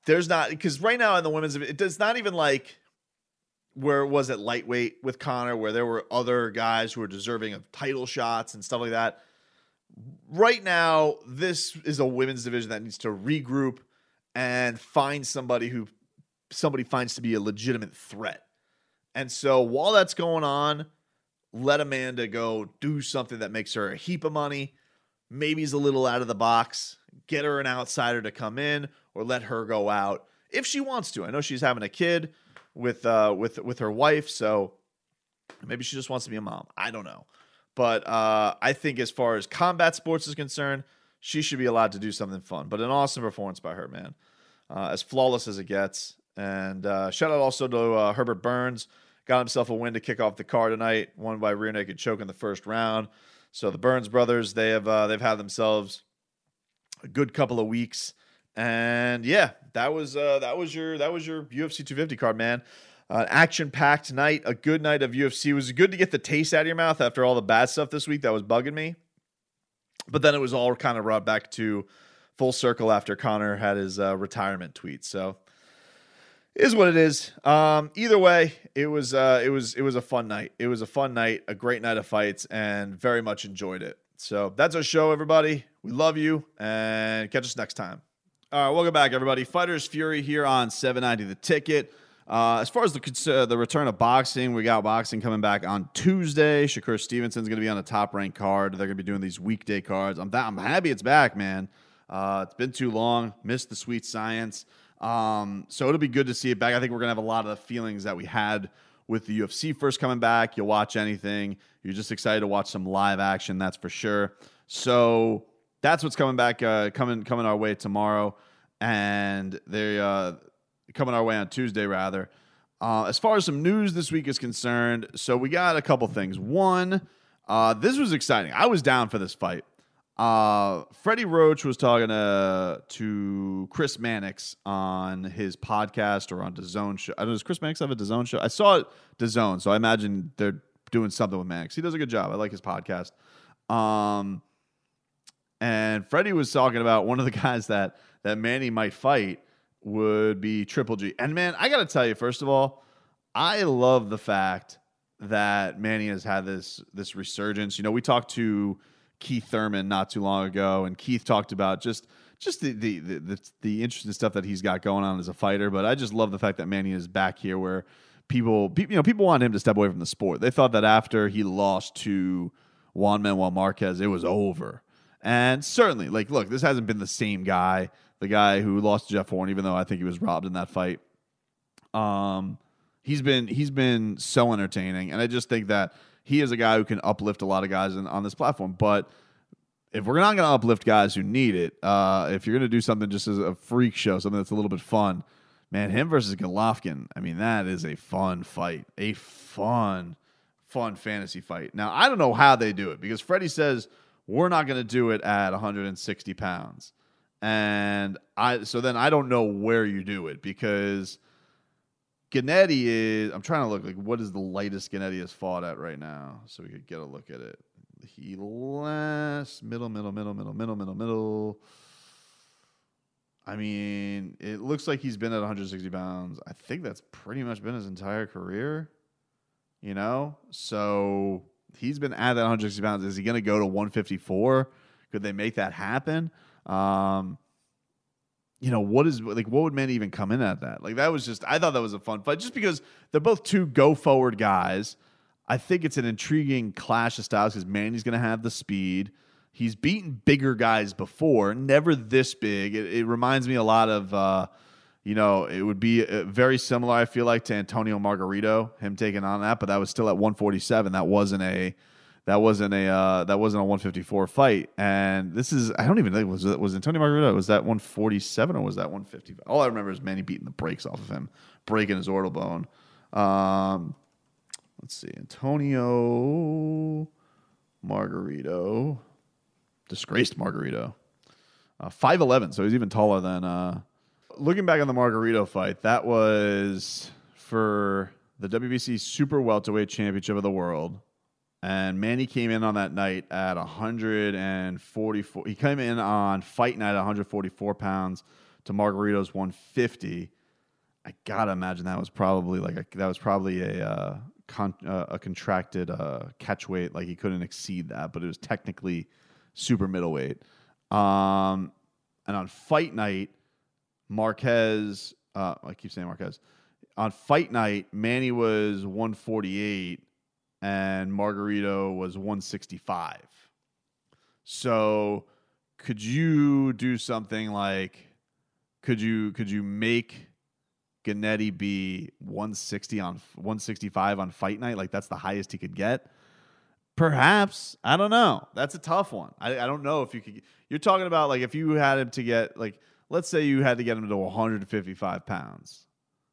there's not, because right now in the women's, it does not even like where it was at lightweight with Conor, where there were other guys who were deserving of title shots and stuff like that. Right now, this is a women's division that needs to regroup and find somebody who somebody finds to be a legitimate threat. And so while that's going on, let Amanda go do something that makes her a heap of money. Maybe is a little out of the box. Get her an outsider to come in, or let her go out if she wants to. I know she's having a kid with uh, with with her wife, so maybe she just wants to be a mom. I don't know. But uh, I think as far as combat sports is concerned, she should be allowed to do something fun. But an awesome performance by her, man. Uh, as flawless as it gets. And uh, shout out also to uh, Herbert Burns. Got himself a win to kick off the card tonight. Won by rear naked choke in the first round. So the Burns brothers, they have uh, they've had themselves a good couple of weeks. And yeah, that was uh, that was your that was your U F C two fifty card, man. Uh, action-packed night, a good night of U F C. It was good to get the taste out of your mouth after all the bad stuff this week that was bugging me. But then it was all kind of brought back to full circle after Conor had his uh, retirement tweet. So it is what it is. Um, either way, it was uh, it was it was a fun night. It was a fun night, a great night of fights, and very much enjoyed it. So that's our show, everybody. We love you, and catch us next time. All right, welcome back, everybody. Fighters Fury here on seven ninety The Ticket. Uh, as far as the uh, the return of boxing, we got boxing coming back on Tuesday. Shakur Stevenson's going to be on a top-ranked card. They're going to be doing these weekday cards. I'm, th- I'm happy it's back, man. Uh, it's been too long. Missed the sweet science. Um, so it'll be good to see it back. I think we're going to have a lot of the feelings that we had with the U F C first coming back. You'll watch anything. You're just excited to watch some live action, that's for sure. So that's what's coming back, uh, coming coming our way tomorrow. And they uh coming our way on Tuesday, rather. Uh, as far as some news this week is concerned, so we got a couple things. One, uh, this was exciting. I was down for this fight. Uh, Freddie Roach was talking to, to Chris Mannix on his podcast or on DAZN show. I don't know, does Chris Mannix have a DAZN show? I saw it DAZN, so I imagine they're doing something with Mannix. He does a good job. I like his podcast. Um, and Freddie was talking about one of the guys that, that Manny might fight would be Triple G. And man, I gotta tell you, first of all, I love the fact that Manny has had this this resurgence. You know, we talked to Keith Thurman not too long ago, and Keith talked about just just the the the, the, the interesting stuff that he's got going on as a fighter. But I just love the fact that Manny is back here, where people pe- you know people wanted him to step away from the sport. They thought that after he lost to Juan Manuel Marquez, it was over. And certainly, like, look, this hasn't been the same guy. The guy who lost to Jeff Horn, even though I think he was robbed in that fight. Um, he's been he's been so entertaining, and I just think that he is a guy who can uplift a lot of guys in, on this platform. But if we're not going to uplift guys who need it, uh, if you're going to do something just as a freak show, something that's a little bit fun, man, him versus Golovkin, I mean, that is a fun fight, a fun, fun fantasy fight. Now, I don't know how they do it, because Freddie says we're not going to do it at one hundred sixty pounds. And I so then I don't know where you do it, because Gennady is, I'm trying to look, like, what is the lightest Gennady has fought at right now, so we could get a look at it. He last middle, middle, middle, middle, middle, middle, middle. I mean, it looks like he's been at one hundred sixty pounds. I think that's pretty much been his entire career, you know? So he's been at that one hundred sixty pounds. Is he going to go to one fifty-four? Could they make that happen? Um, you know, what is, like, what would Manny even come in at that? Like, that was just, I thought that was a fun fight just because they're both two go forward guys. I think it's an intriguing clash of styles because Manny's going to have the speed. He's beaten bigger guys before, never this big. It, it reminds me a lot of, uh, you know, it would be very similar, I feel like, to Antonio Margarito, him taking on that, but that was still at one forty-seven. That wasn't a, That wasn't a uh, that wasn't a one fifty-four fight, and this is I don't even think was was Antonio Margarito, was that one forty-seven or was that one fifty-five? All I remember is Manny beating the brakes off of him, breaking his orbital bone. Um, let's see, Antonio Margarito, disgraced Margarito, uh, five eleven, so he's even taller than. Uh, looking back on the Margarito fight, that was for the W B C Super Welterweight Championship of the World. And Manny came in on that night at one forty-four. He came in on fight night at one forty-four pounds to Margarito's one fifty. I gotta imagine that was probably like a, that was probably a uh, con, uh, a contracted uh, catch weight. Like he couldn't exceed that, but it was technically super middleweight. Um, and on fight night, Marquez. Uh, I keep saying Marquez. On fight night, Manny was one forty-eight and Margarito was one sixty-five. So could you do something like, could you could you make Gennady be one sixty on one sixty-five on fight night? Like that's the highest he could get. Perhaps. I don't know. That's a tough one. I, I don't know if you could. You're talking about like if you had him to get like, let's say you had to get him to one fifty-five pounds.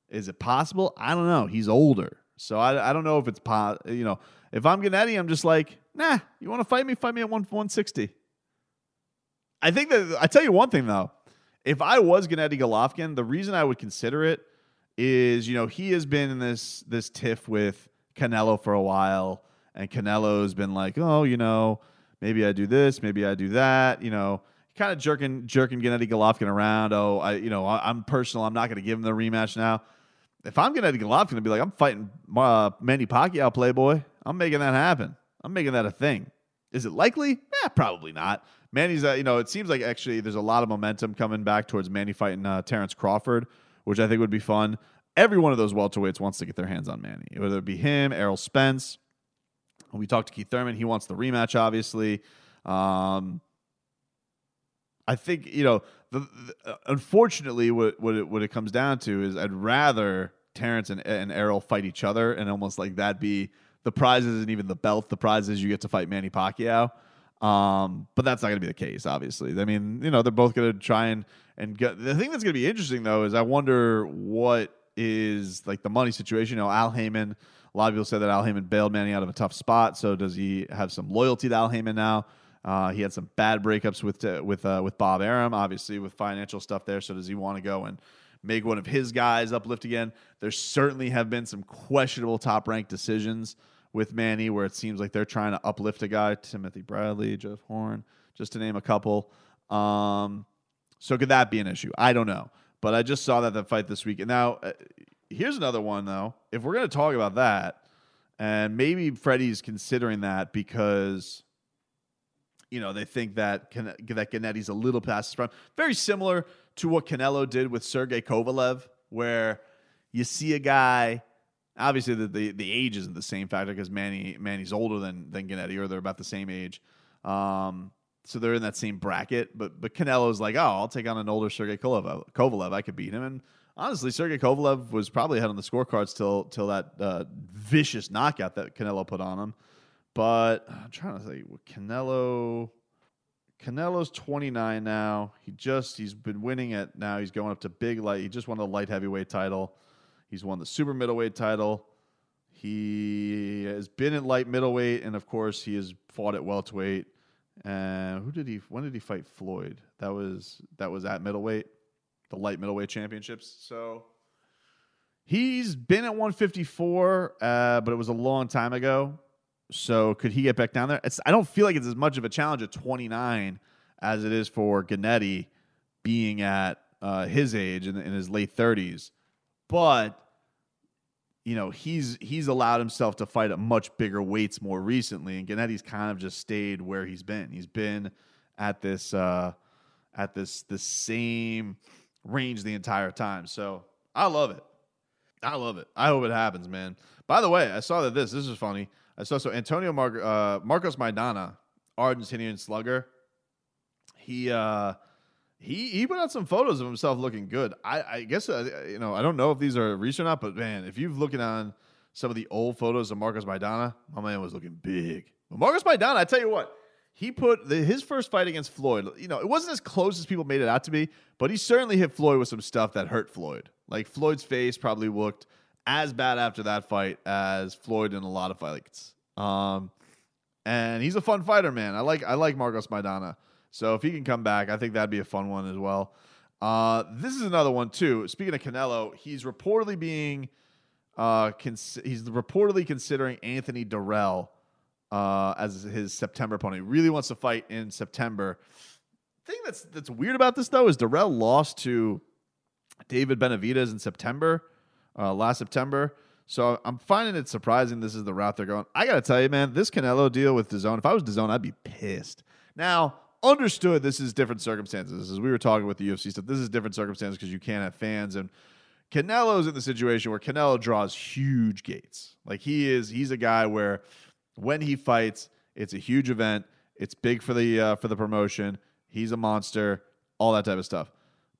Is it possible? I don't know. He's older. So I, I don't know if it's po- you know, if I'm Gennady, I'm just like, nah, you want to fight me? Fight me at one sixty. I think that I tell you one thing though. If I was Gennady Golovkin, the reason I would consider it is, you know, he has been in this this tiff with Canelo for a while, and Canelo's been like, oh, you know, maybe I do this, maybe I do that, you know, kind of jerking jerking Gennady Golovkin around. Oh, I, you know, I, I'm personal. I'm not going to give him the rematch now. If I'm Gennady Golovkin, I'd be like, I'm fighting uh, Manny Pacquiao, Playboy. I'm making that happen. I'm making that a thing. Is it likely? Eh, probably not. Manny's, uh, you know, it seems like actually there's a lot of momentum coming back towards Manny fighting uh, Terrence Crawford, which I think would be fun. Every one of those welterweights wants to get their hands on Manny, whether it be him, Errol Spence. When we talked to Keith Thurman, he wants the rematch, obviously. Um, I think, you know, the, the, unfortunately, what what it, what it comes down to is I'd rather Terrence and, and Errol fight each other, and almost like that be the prize isn't even the belt. The prize is you get to fight Manny Pacquiao. Um, but that's not going to be the case, obviously. I mean, you know, they're both going to try and, and get, the thing that's going to be interesting though, is I wonder what is like the money situation. You know, Al Heyman, a lot of people said that Al Heyman bailed Manny out of a tough spot. So does he have some loyalty to Al Heyman now? Uh, he had some bad breakups with, uh, with, uh, with Bob Arum, obviously with financial stuff there. So does he want to go and make one of his guys uplift again? There certainly have been some questionable top ranked decisions with Manny, where it seems like they're trying to uplift a guy, Timothy Bradley, Jeff Horn, just to name a couple. Um, so could that be an issue? I don't know. But I just saw that that fight this week. And now uh, here's another one, though. If we're going to talk about that, and maybe Freddie's considering that because, you know, they think that, Can- that Gennady's a little past his prime. Very similar to what Canelo did with Sergey Kovalev, where you see a guy. Obviously, the, the, the age isn't the same factor because Manny Manny's older than than Gennady, or they're about the same age, um, so they're in that same bracket. But but Canelo's like, oh, I'll take on an older Sergey Kovalev. Kovalev, I could beat him. And honestly, Sergey Kovalev was probably ahead on the scorecards till till that uh, vicious knockout that Canelo put on him. But I'm trying to say, Canelo Canelo's twenty-nine now. He just he's been winning at now. He's going up to big light. He just won the light heavyweight title. He's won the super middleweight title. He has been at light middleweight, and of course, he has fought at welterweight. Uh, who did he? When did he fight Floyd? That was that was at middleweight, the light middleweight championships. So he's been at one fifty-four, uh, but it was a long time ago. So could he get back down there? It's, I don't feel like it's as much of a challenge at twenty-nine as it is for Gennady being at uh, his age in, in his late thirties. But, you know, he's he's allowed himself to fight at much bigger weights more recently, and Gennady's kind of just stayed where he's been. He's been at this uh, at this the same range the entire time. So I love it. I love it. I hope it happens, man. By the way, I saw that this this is funny. I saw so Antonio Mar- uh, Marcos Maidana, Argentinian slugger. He. Uh, He he put out some photos of himself looking good. I, I guess, uh, you know, I don't know if these are recent or not, but, man, if you've looking on some of the old photos of Marcos Maidana, my man was looking big. But Marcos Maidana, I tell you what, he put the, his first fight against Floyd, you know, it wasn't as close as people made it out to be, but he certainly hit Floyd with some stuff that hurt Floyd. Like, Floyd's face probably looked as bad after that fight as Floyd in a lot of fights. Um, and he's a fun fighter, man. I like I like Marcos Maidana. So if he can come back, I think that'd be a fun one as well. Uh, this is another one too. Speaking of Canelo, he's reportedly being, uh, cons- he's reportedly considering Anthony Durrell uh, as his September opponent. He really wants to fight in September. Thing that's that's weird about this though is Durrell lost to David Benavidez in September, uh, last September. So I'm finding it surprising this is the route they're going. I got to tell you, man, this Canelo deal with D A Z N, if I was D A Z N, I'd be pissed. Now, understood this is different circumstances. As we were talking with the U F C stuff, this is different circumstances because you can't have fans. And Canelo's in the situation where Canelo draws huge gates. Like he is, he's a guy where when he fights, it's a huge event. It's big for the uh, for the promotion. He's a monster, all that type of stuff.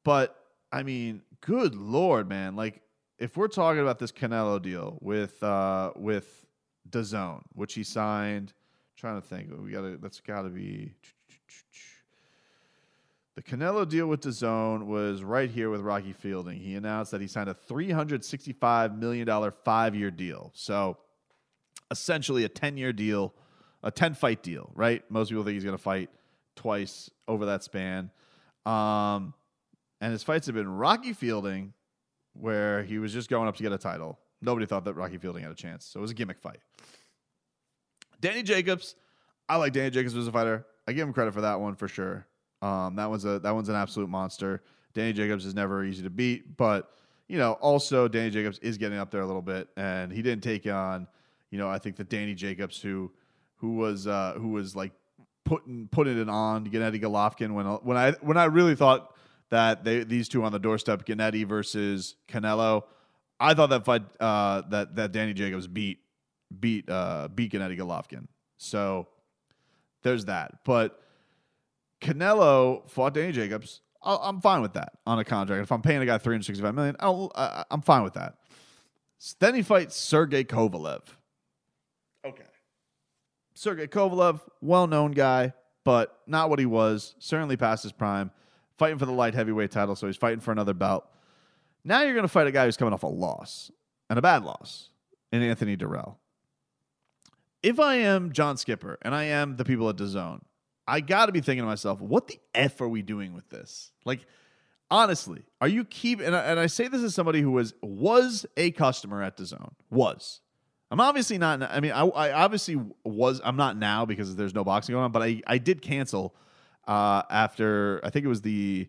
But, I mean, good Lord, man. Like, if we're talking about this Canelo deal with uh, with D A Z N, which he signed, I'm trying to think, we gotta that's got to be the Canelo deal with D A Z N was right here with Rocky Fielding. He announced that he signed a three hundred sixty-five million dollars five-year deal. So essentially a ten-year deal, a ten-fight deal, right? Most people think he's gonna fight twice over that span, um, and his fights have been Rocky Fielding, where he was just going up to get a title. Nobody thought that Rocky Fielding had a chance, so it was a gimmick fight. Danny Jacobs, I like Danny Jacobs as a fighter. I give him credit for that one for sure. Um, that one's a that one's an absolute monster. Danny Jacobs is never easy to beat, but you know, also Danny Jacobs is getting up there a little bit, and he didn't take on, you know, I think the Danny Jacobs who who was uh, who was like putting putting it on to Gennady Golovkin when when I when I really thought. That they these two on the doorstep, Gennady versus Canelo. I thought that fight uh, that that Danny Jacobs beat beat uh, beat Gennady Golovkin. So there's that. But Canelo fought Danny Jacobs. I'll, I'm fine with that on a contract. If I'm paying a guy three hundred sixty-five million dollars, I'll, I, I'm fine with that. Then he fights Sergey Kovalev. Okay, Sergey Kovalev, well-known guy, but not what he was. Certainly past his prime. Fighting for the light heavyweight title, so he's fighting for another bout. Now you're going to fight a guy who's coming off a loss, and a bad loss, in Anthony Durrell. If I am John Skipper, and I am the people at D A Z N, I got to be thinking to myself, what the F are we doing with this? Like, honestly, are you keep? And I, and I say this as somebody who was, was a customer at D A Z N. Was. I'm obviously not, I mean, I, I obviously was, I'm not now because there's no boxing going on, but I, I did cancel Uh, after I think it was the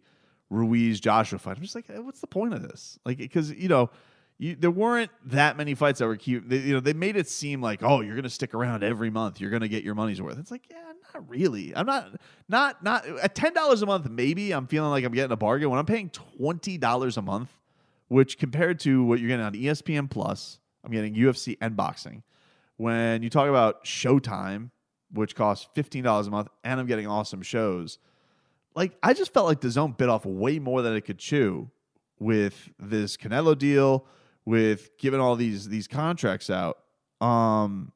Ruiz Joshua fight. I'm just like, hey, what's the point of this? Like, because you know, you, there weren't that many fights that were cute. They, you know, they made it seem like, oh, you're gonna stick around every month, you're gonna get your money's worth. It's like, yeah, not really. I'm not, not, not at ten dollars a month. Maybe I'm feeling like I'm getting a bargain when I'm paying twenty dollars a month, which compared to what you're getting on E S P N Plus, I'm getting U F C and boxing. When you talk about Showtime, which costs fifteen dollars a month, and I'm getting awesome shows. Like, I just felt like D A Z N bit off way more than it could chew with this Canelo deal, with giving all these these contracts out. Um,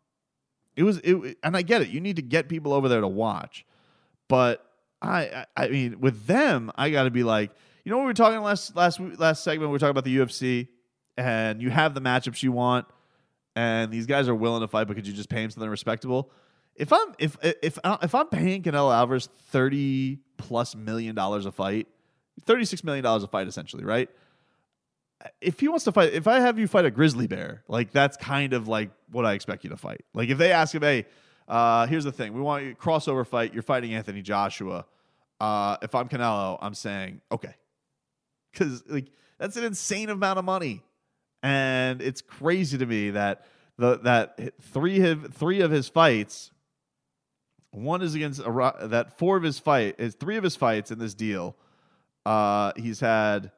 it was, it, and I get it. You need to get people over there to watch. But, I I, I mean, with them, I got to be like, you know what we were talking last, last, last segment? We were talking about the U F C, and you have the matchups you want, and these guys are willing to fight, but could you just pay them something respectable? If I'm if if if I'm paying Canelo Alvarez thirty plus million dollars a fight, thirty six million dollars a fight essentially, right? If he wants to fight, if I have you fight a grizzly bear, like that's kind of like what I expect you to fight. Like if they ask him, hey, uh, here's the thing, we want you crossover fight, you're fighting Anthony Joshua. Uh, if I'm Canelo, I'm saying okay, because like that's an insane amount of money, and it's crazy to me that the that three of three of his fights. One is against a, that four of his fight is three of his fights in this deal. Uh, he's had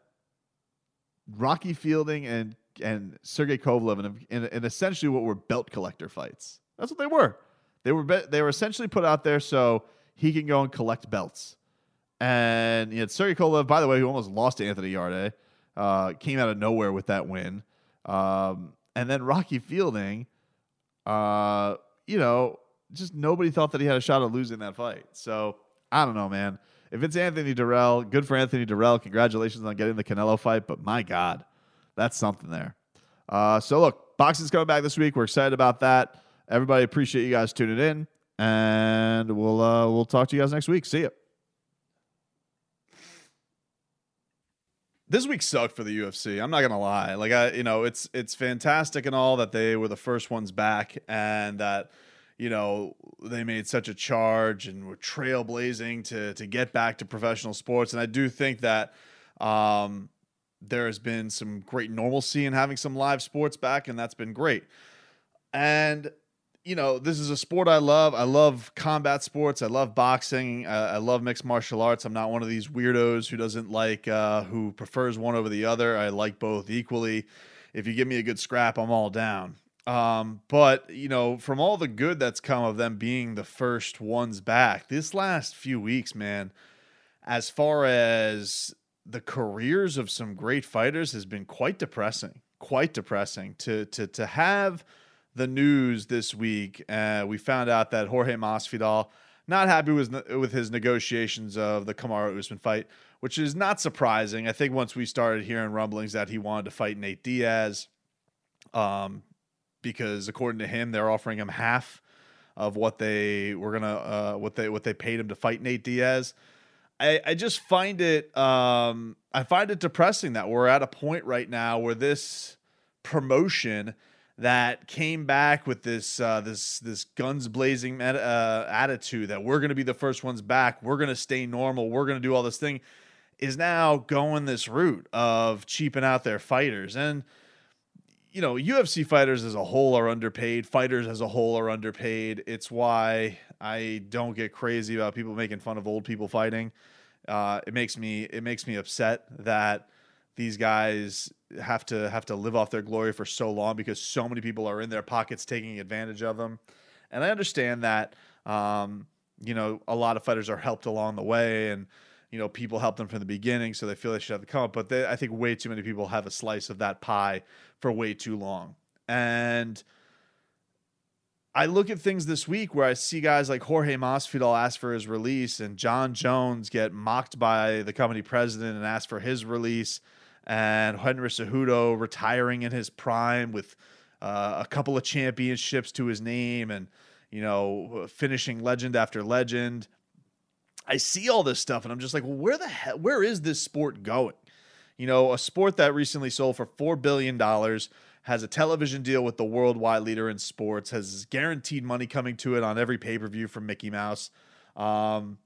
Rocky Fielding and and Sergey Kovalev in, in, in essentially what were belt collector fights. That's what they were. They were be, they were essentially put out there so he can go and collect belts. And you had Sergey Kovalev, by the way, who almost lost to Anthony Yarde, uh, came out of nowhere with that win. Um, and then Rocky Fielding, uh, you know. Just nobody thought that he had a shot at losing that fight. So, I don't know, man. If it's Anthony Durrell, good for Anthony Durrell. Congratulations on getting the Canelo fight. But, my God, that's something there. Uh, so, look, boxing's coming back this week. We're excited about that. Everybody, appreciate you guys tuning in. And we'll uh, we'll talk to you guys next week. See ya. This week sucked for the U F C. I'm not going to lie. Like, I, you know, it's it's fantastic and all that they were the first ones back and that – you know, they made such a charge and were trailblazing to to get back to professional sports. And I do think that um, there has been some great normalcy in having some live sports back, and that's been great. And, you know, this is a sport I love. I love combat sports. I love boxing. I, I love mixed martial arts. I'm not one of these weirdos who doesn't like, uh, who prefers one over the other. I like both equally. If you give me a good scrap, I'm all down. Um, but, you know, from all the good that's come of them being the first ones back, this last few weeks, man, as far as the careers of some great fighters has been quite depressing, quite depressing to, to, to have the news this week. Uh, we found out that Jorge Masvidal, not happy with, with his negotiations of the Kamaru Usman fight, which is not surprising. I think once we started hearing rumblings that he wanted to fight Nate Diaz, um, because according to him, they're offering him half of what they were going to, uh, what they, what they paid him to fight Nate Diaz. I, I just find it, um, I find it depressing that we're at a point right now where this promotion that came back with this, uh, this, this guns blazing uh, attitude that we're going to be the first ones back, we're going to stay normal, we're going to do all this thing, is now going this route of cheaping out their fighters. And, you know, U F C fighters as a whole are underpaid. Fighters as a whole are underpaid. It's why I don't get crazy about people making fun of old people fighting. Uh, it makes me it makes me upset that these guys have to have to live off their glory for so long because so many people are in their pockets taking advantage of them. And I understand that um, you know, a lot of fighters are helped along the way, and you know, people help them from the beginning, so they feel they should have the come up. But they, I think way too many people have a slice of that pie for way too long. And I look at things this week where I see guys like Jorge Masvidal ask for his release, and John Jones get mocked by the company president and ask for his release, and Henry Cejudo retiring in his prime with uh, a couple of championships to his name and, you know, finishing legend after legend. I see all this stuff and I'm just like, well, where the hell, where is this sport going? You know, a sport that recently sold for four billion dollars, has a television deal with the worldwide leader in sports, has guaranteed money coming to it on every pay-per-view from Mickey Mouse, um,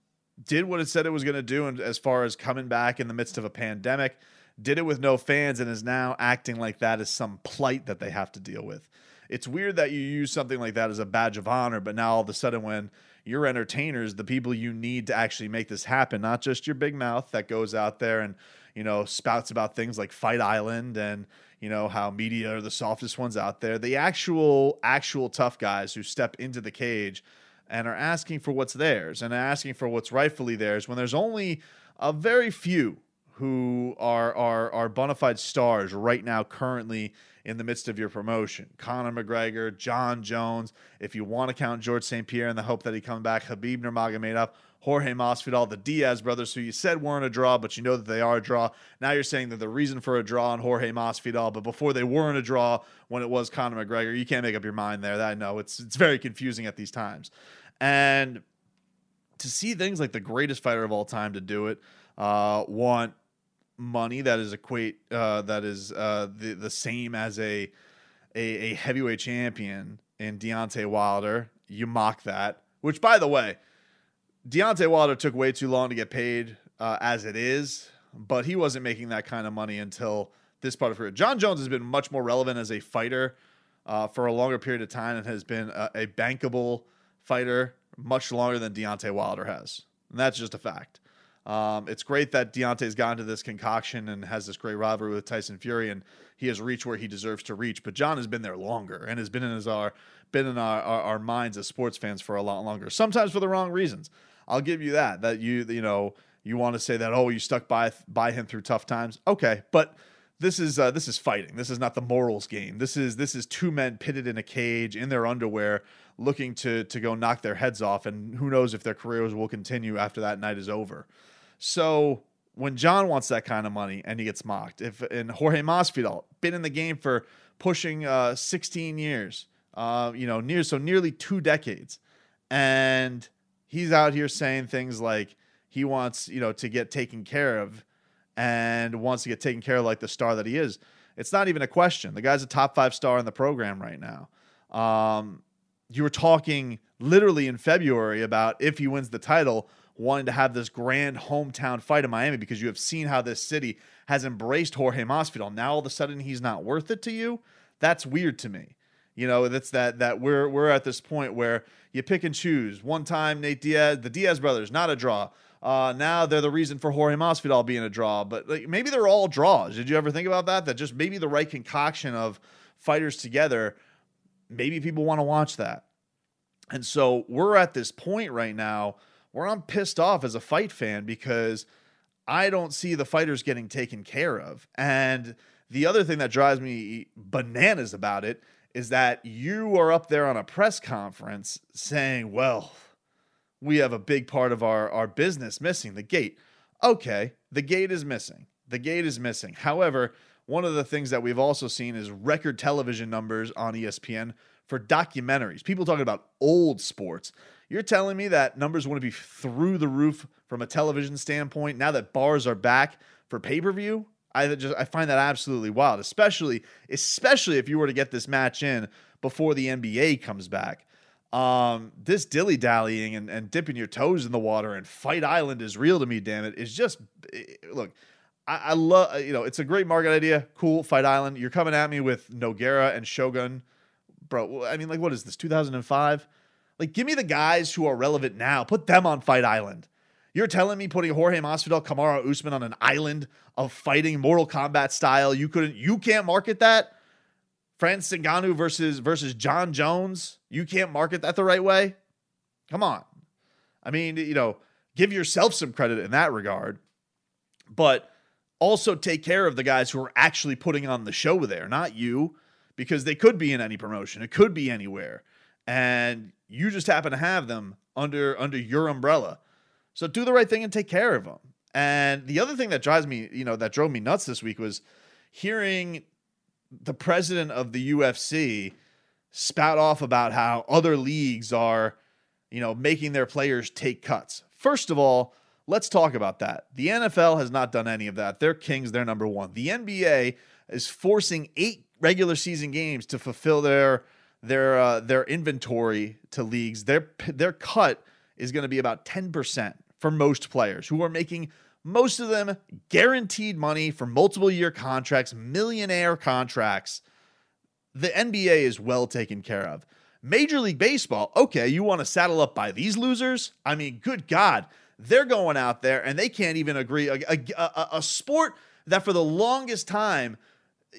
did what it said it was going to do as far as coming back in the midst of a pandemic, did it with no fans, and is now acting like that is some plight that they have to deal with. It's weird that you use something like that as a badge of honor, but now all of a sudden when your entertainers, the people you need to actually make this happen, not just your big mouth that goes out there and, you know, spouts about things like Fight Island and, you know, how media are the softest ones out there. The actual, actual tough guys who step into the cage and are asking for what's theirs and asking for what's rightfully theirs when there's only a very few who are, are, are bona fide stars right now currently in the midst of your promotion. Conor McGregor, John Jones, if you want to count George Saint Pierre in the hope that he comes back, Khabib Nurmagomedov, Jorge Masvidal, the Diaz brothers, who you said weren't a draw, but you know that they are a draw. Now you're saying that the reason for a draw on Jorge Masvidal, but before they weren't a draw when it was Conor McGregor. You can't make up your mind there. I know it's it's very confusing at these times. And to see things like the greatest fighter of all time to do it, uh, want money that is equate uh that is uh the the same as a a, a heavyweight champion in Deontay Wilder. You mock that, which, by the way, Deontay Wilder took way too long to get paid uh as it is, but he wasn't making that kind of money until this part of her. John Jones has been much more relevant as a fighter uh for a longer period of time and has been a, a bankable fighter much longer than Deontay Wilder has, and that's just a fact. Um, it's great that Deontay's gotten to this concoction and has this great rivalry with Tyson Fury, and he has reached where he deserves to reach. But John has been there longer and has been in his, our, been in our, our, our minds as sports fans for a lot longer, sometimes for the wrong reasons. I'll give you that, that you, you know, you want to say that, oh, you stuck by, by him through tough times. Okay. But this is, uh, this is fighting. This is not the morals game. This is, this is two men pitted in a cage in their underwear, looking to, to go knock their heads off. And who knows if their careers will continue after that night is over. So when John wants that kind of money and he gets mocked, if and Jorge Masvidal, been in the game for pushing uh, sixteen years, uh, you know, near so nearly two decades, and he's out here saying things like he wants, you know, to get taken care of and wants to get taken care of like the star that he is. It's not even a question. The guy's a top five star in the program right now. Um, you were talking literally in February about if he wins the title, wanting to have this grand hometown fight in Miami because you have seen how this city has embraced Jorge Masvidal. Now all of a sudden he's not worth it to you. That's weird to me. You know, that's that that we're we're at this point where you pick and choose. One time Nate Diaz, the Diaz brothers, not a draw. Uh, now they're the reason for Jorge Masvidal being a draw. But like, maybe they're all draws. Did you ever think about that? That just maybe the right concoction of fighters together. Maybe people want to watch that. And so we're at this point right now where I'm pissed off as a fight fan because I don't see the fighters getting taken care of. And the other thing that drives me bananas about it is that you are up there on a press conference saying, well, we have a big part of our, our business missing, the gate. Okay, the gate is missing. The gate is missing. However, one of the things that we've also seen is record television numbers on E S P N for documentaries. People talking about old sports. You're telling me that numbers want to be through the roof from a television standpoint now that bars are back for pay-per-view? I just I find that absolutely wild, especially especially if you were to get this match in before the N B A comes back. Um, this dilly-dallying and, and dipping your toes in the water and Fight Island is real to me, damn it, is just – look – I love, you know, it's a great market idea. Cool. Fight Island. You're coming at me with Nogueira and Shogun, bro. I mean, like, what is this? two thousand five? Like, give me the guys who are relevant now. Put them on Fight Island. You're telling me putting Jorge Masvidal, Kamaru Usman on an island of fighting Mortal Kombat style. You couldn't, you can't market that. Francis Ngannou versus, versus John Jones. You can't market that the right way. Come on. I mean, you know, give yourself some credit in that regard, but also take care of the guys who are actually putting on the show there, not you, because they could be in any promotion. It could be anywhere. And you just happen to have them under, under your umbrella. So do the right thing and take care of them. And the other thing that drives me, you know, that drove me nuts this week was hearing the president of the U F C spout off about how other leagues are, you know, making their players take cuts. First of all, let's talk about that. The N F L has not done any of that. They're kings. They're number one. The N B A is forcing eight regular season games to fulfill their their uh, their inventory to leagues. Their their cut is going to be about ten percent for most players who are making most of them guaranteed money for multiple year contracts, millionaire contracts. The N B A is well taken care of. Major League Baseball, okay, you want to saddle up by these losers? I mean, good God. They're going out there and they can't even agree. A, a, a sport that for the longest time,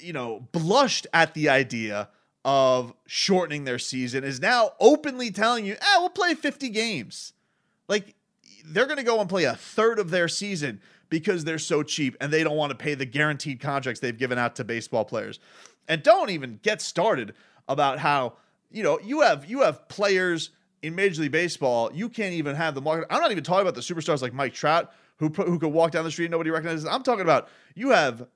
you know, blushed at the idea of shortening their season is now openly telling you, ah, we'll play fifty games. Like, they're going to go and play a third of their season because they're so cheap and they don't want to pay the guaranteed contracts they've given out to baseball players. And don't even get started about how, you know, you have, you have players in Major League Baseball, you can't even have the market. I'm not even talking about the superstars like Mike Trout, who who could walk down the street and nobody recognizes. I'm talking about you have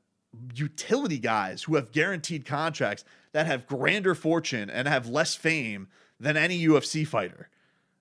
utility guys who have guaranteed contracts that have grander fortune and have less fame than any U F C fighter.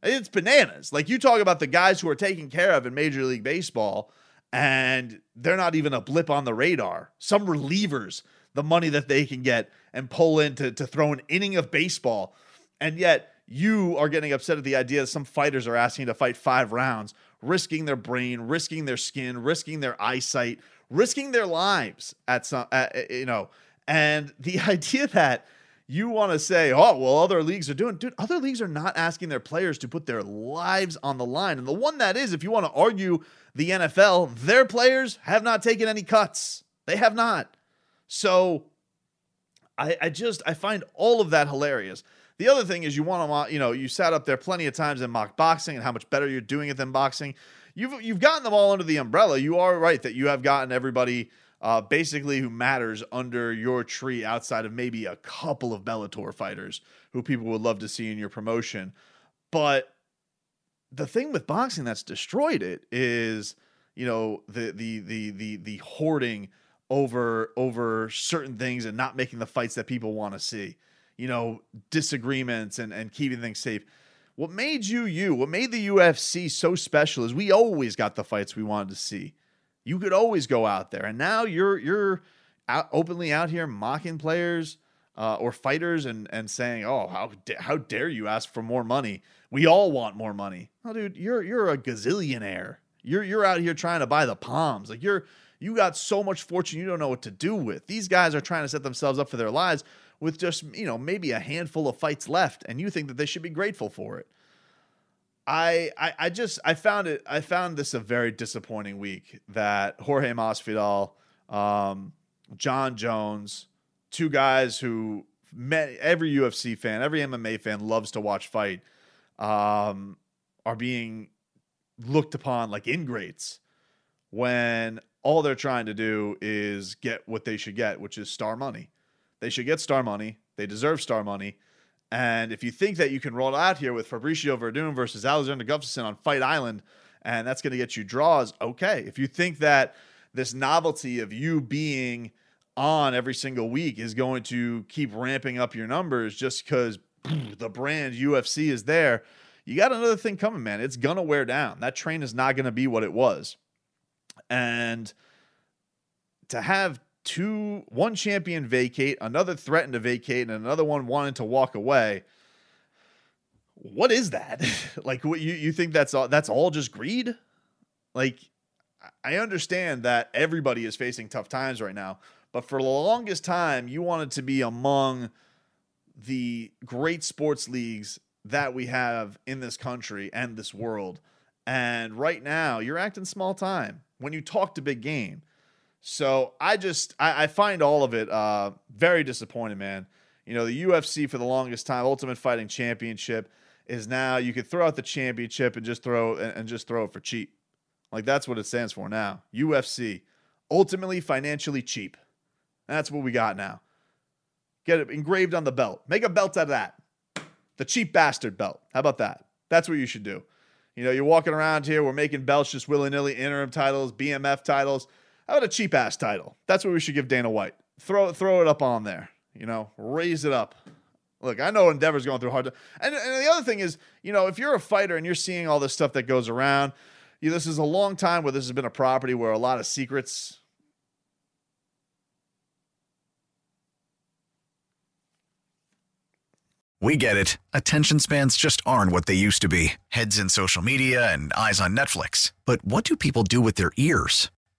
It's bananas. Like, you talk about the guys who are taken care of in Major League Baseball, and they're not even a blip on the radar. Some relievers, the money that they can get and pull in to, to throw an inning of baseball, and yet you are getting upset at the idea that some fighters are asking to fight five rounds, risking their brain, risking their skin, risking their eyesight, risking their lives at some, uh, you know, and the idea that you want to say, oh, well, other leagues are doing, dude, other leagues are not asking their players to put their lives on the line. And the one that is, if you want to argue the N F L, their players have not taken any cuts. They have not. So I, I just, I find all of that hilarious. The other thing is you want to, you know, you sat up there plenty of times and mocked boxing and how much better you're doing it than boxing. You've you've gotten them all under the umbrella. You are right that you have gotten everybody uh, basically who matters under your tree outside of maybe a couple of Bellator fighters who people would love to see in your promotion. But the thing with boxing that's destroyed it is, you know, the the the the the hoarding over over certain things and not making the fights that people want to see. You know, disagreements and, and keeping things safe. What made you, you, what made the U F C so special is we always got the fights we wanted to see. You could always go out there. And now you're, you're out, openly out here mocking players. uh, or fighters and and saying, oh, how how dare you ask for more money? We all want more money. Oh, dude, you're you're a gazillionaire. You're you're out here trying to buy the palms. Like you're you got so much fortune you don't know what to do with. These guys are trying to set themselves up for their lives with just, you know, maybe a handful of fights left, and you think that they should be grateful for it. I, I I just I found it I found this a very disappointing week that Jorge Masvidal, um, John Jones, two guys who met every U F C fan, every M M A fan loves to watch fight, um, are being looked upon like ingrates when all they're trying to do is get what they should get, which is star money. They should get star money. They deserve star money. And if you think that you can roll out here with Fabricio Verdun versus Alexander Gustafsson on Fight Island, and that's going to get you draws, okay. If you think that this novelty of you being on every single week is going to keep ramping up your numbers just because the brand U F C is there, you got another thing coming, man. It's going to wear down. That train is not going to be what it was. And to have Two, one champion vacate, another threatened to vacate, and another one wanted to walk away. What is that? Like, what you, you think that's all, that's all just greed? Like, I understand that everybody is facing tough times right now, but for the longest time, you wanted to be among the great sports leagues that we have in this country and this world. And right now, you're acting small time when you talk to big game. So I just, I, I find all of it uh, very disappointing, man. You know, the U F C for the longest time, Ultimate Fighting Championship, is now you could throw out the championship and just throw and, and just throw it for cheap. Like that's what it stands for now. U F C, ultimately financially cheap. That's what we got now. Get it engraved on the belt. Make a belt out of that. The cheap bastard belt. How about that? That's what you should do. You know, you're walking around here, we're making belts just willy-nilly, interim titles, B M F titles. How about a cheap-ass title? That's what we should give Dana White. Throw, throw it up on there. You know, raise it up. Look, I know Endeavor's going through hard time. And, and the other thing is, you know, if you're a fighter and you're seeing all this stuff that goes around, you know, this is a long time where this has been a property where a lot of secrets. We get it. Attention spans just aren't what they used to be. Heads in social media and eyes on Netflix. But what do people do with their ears?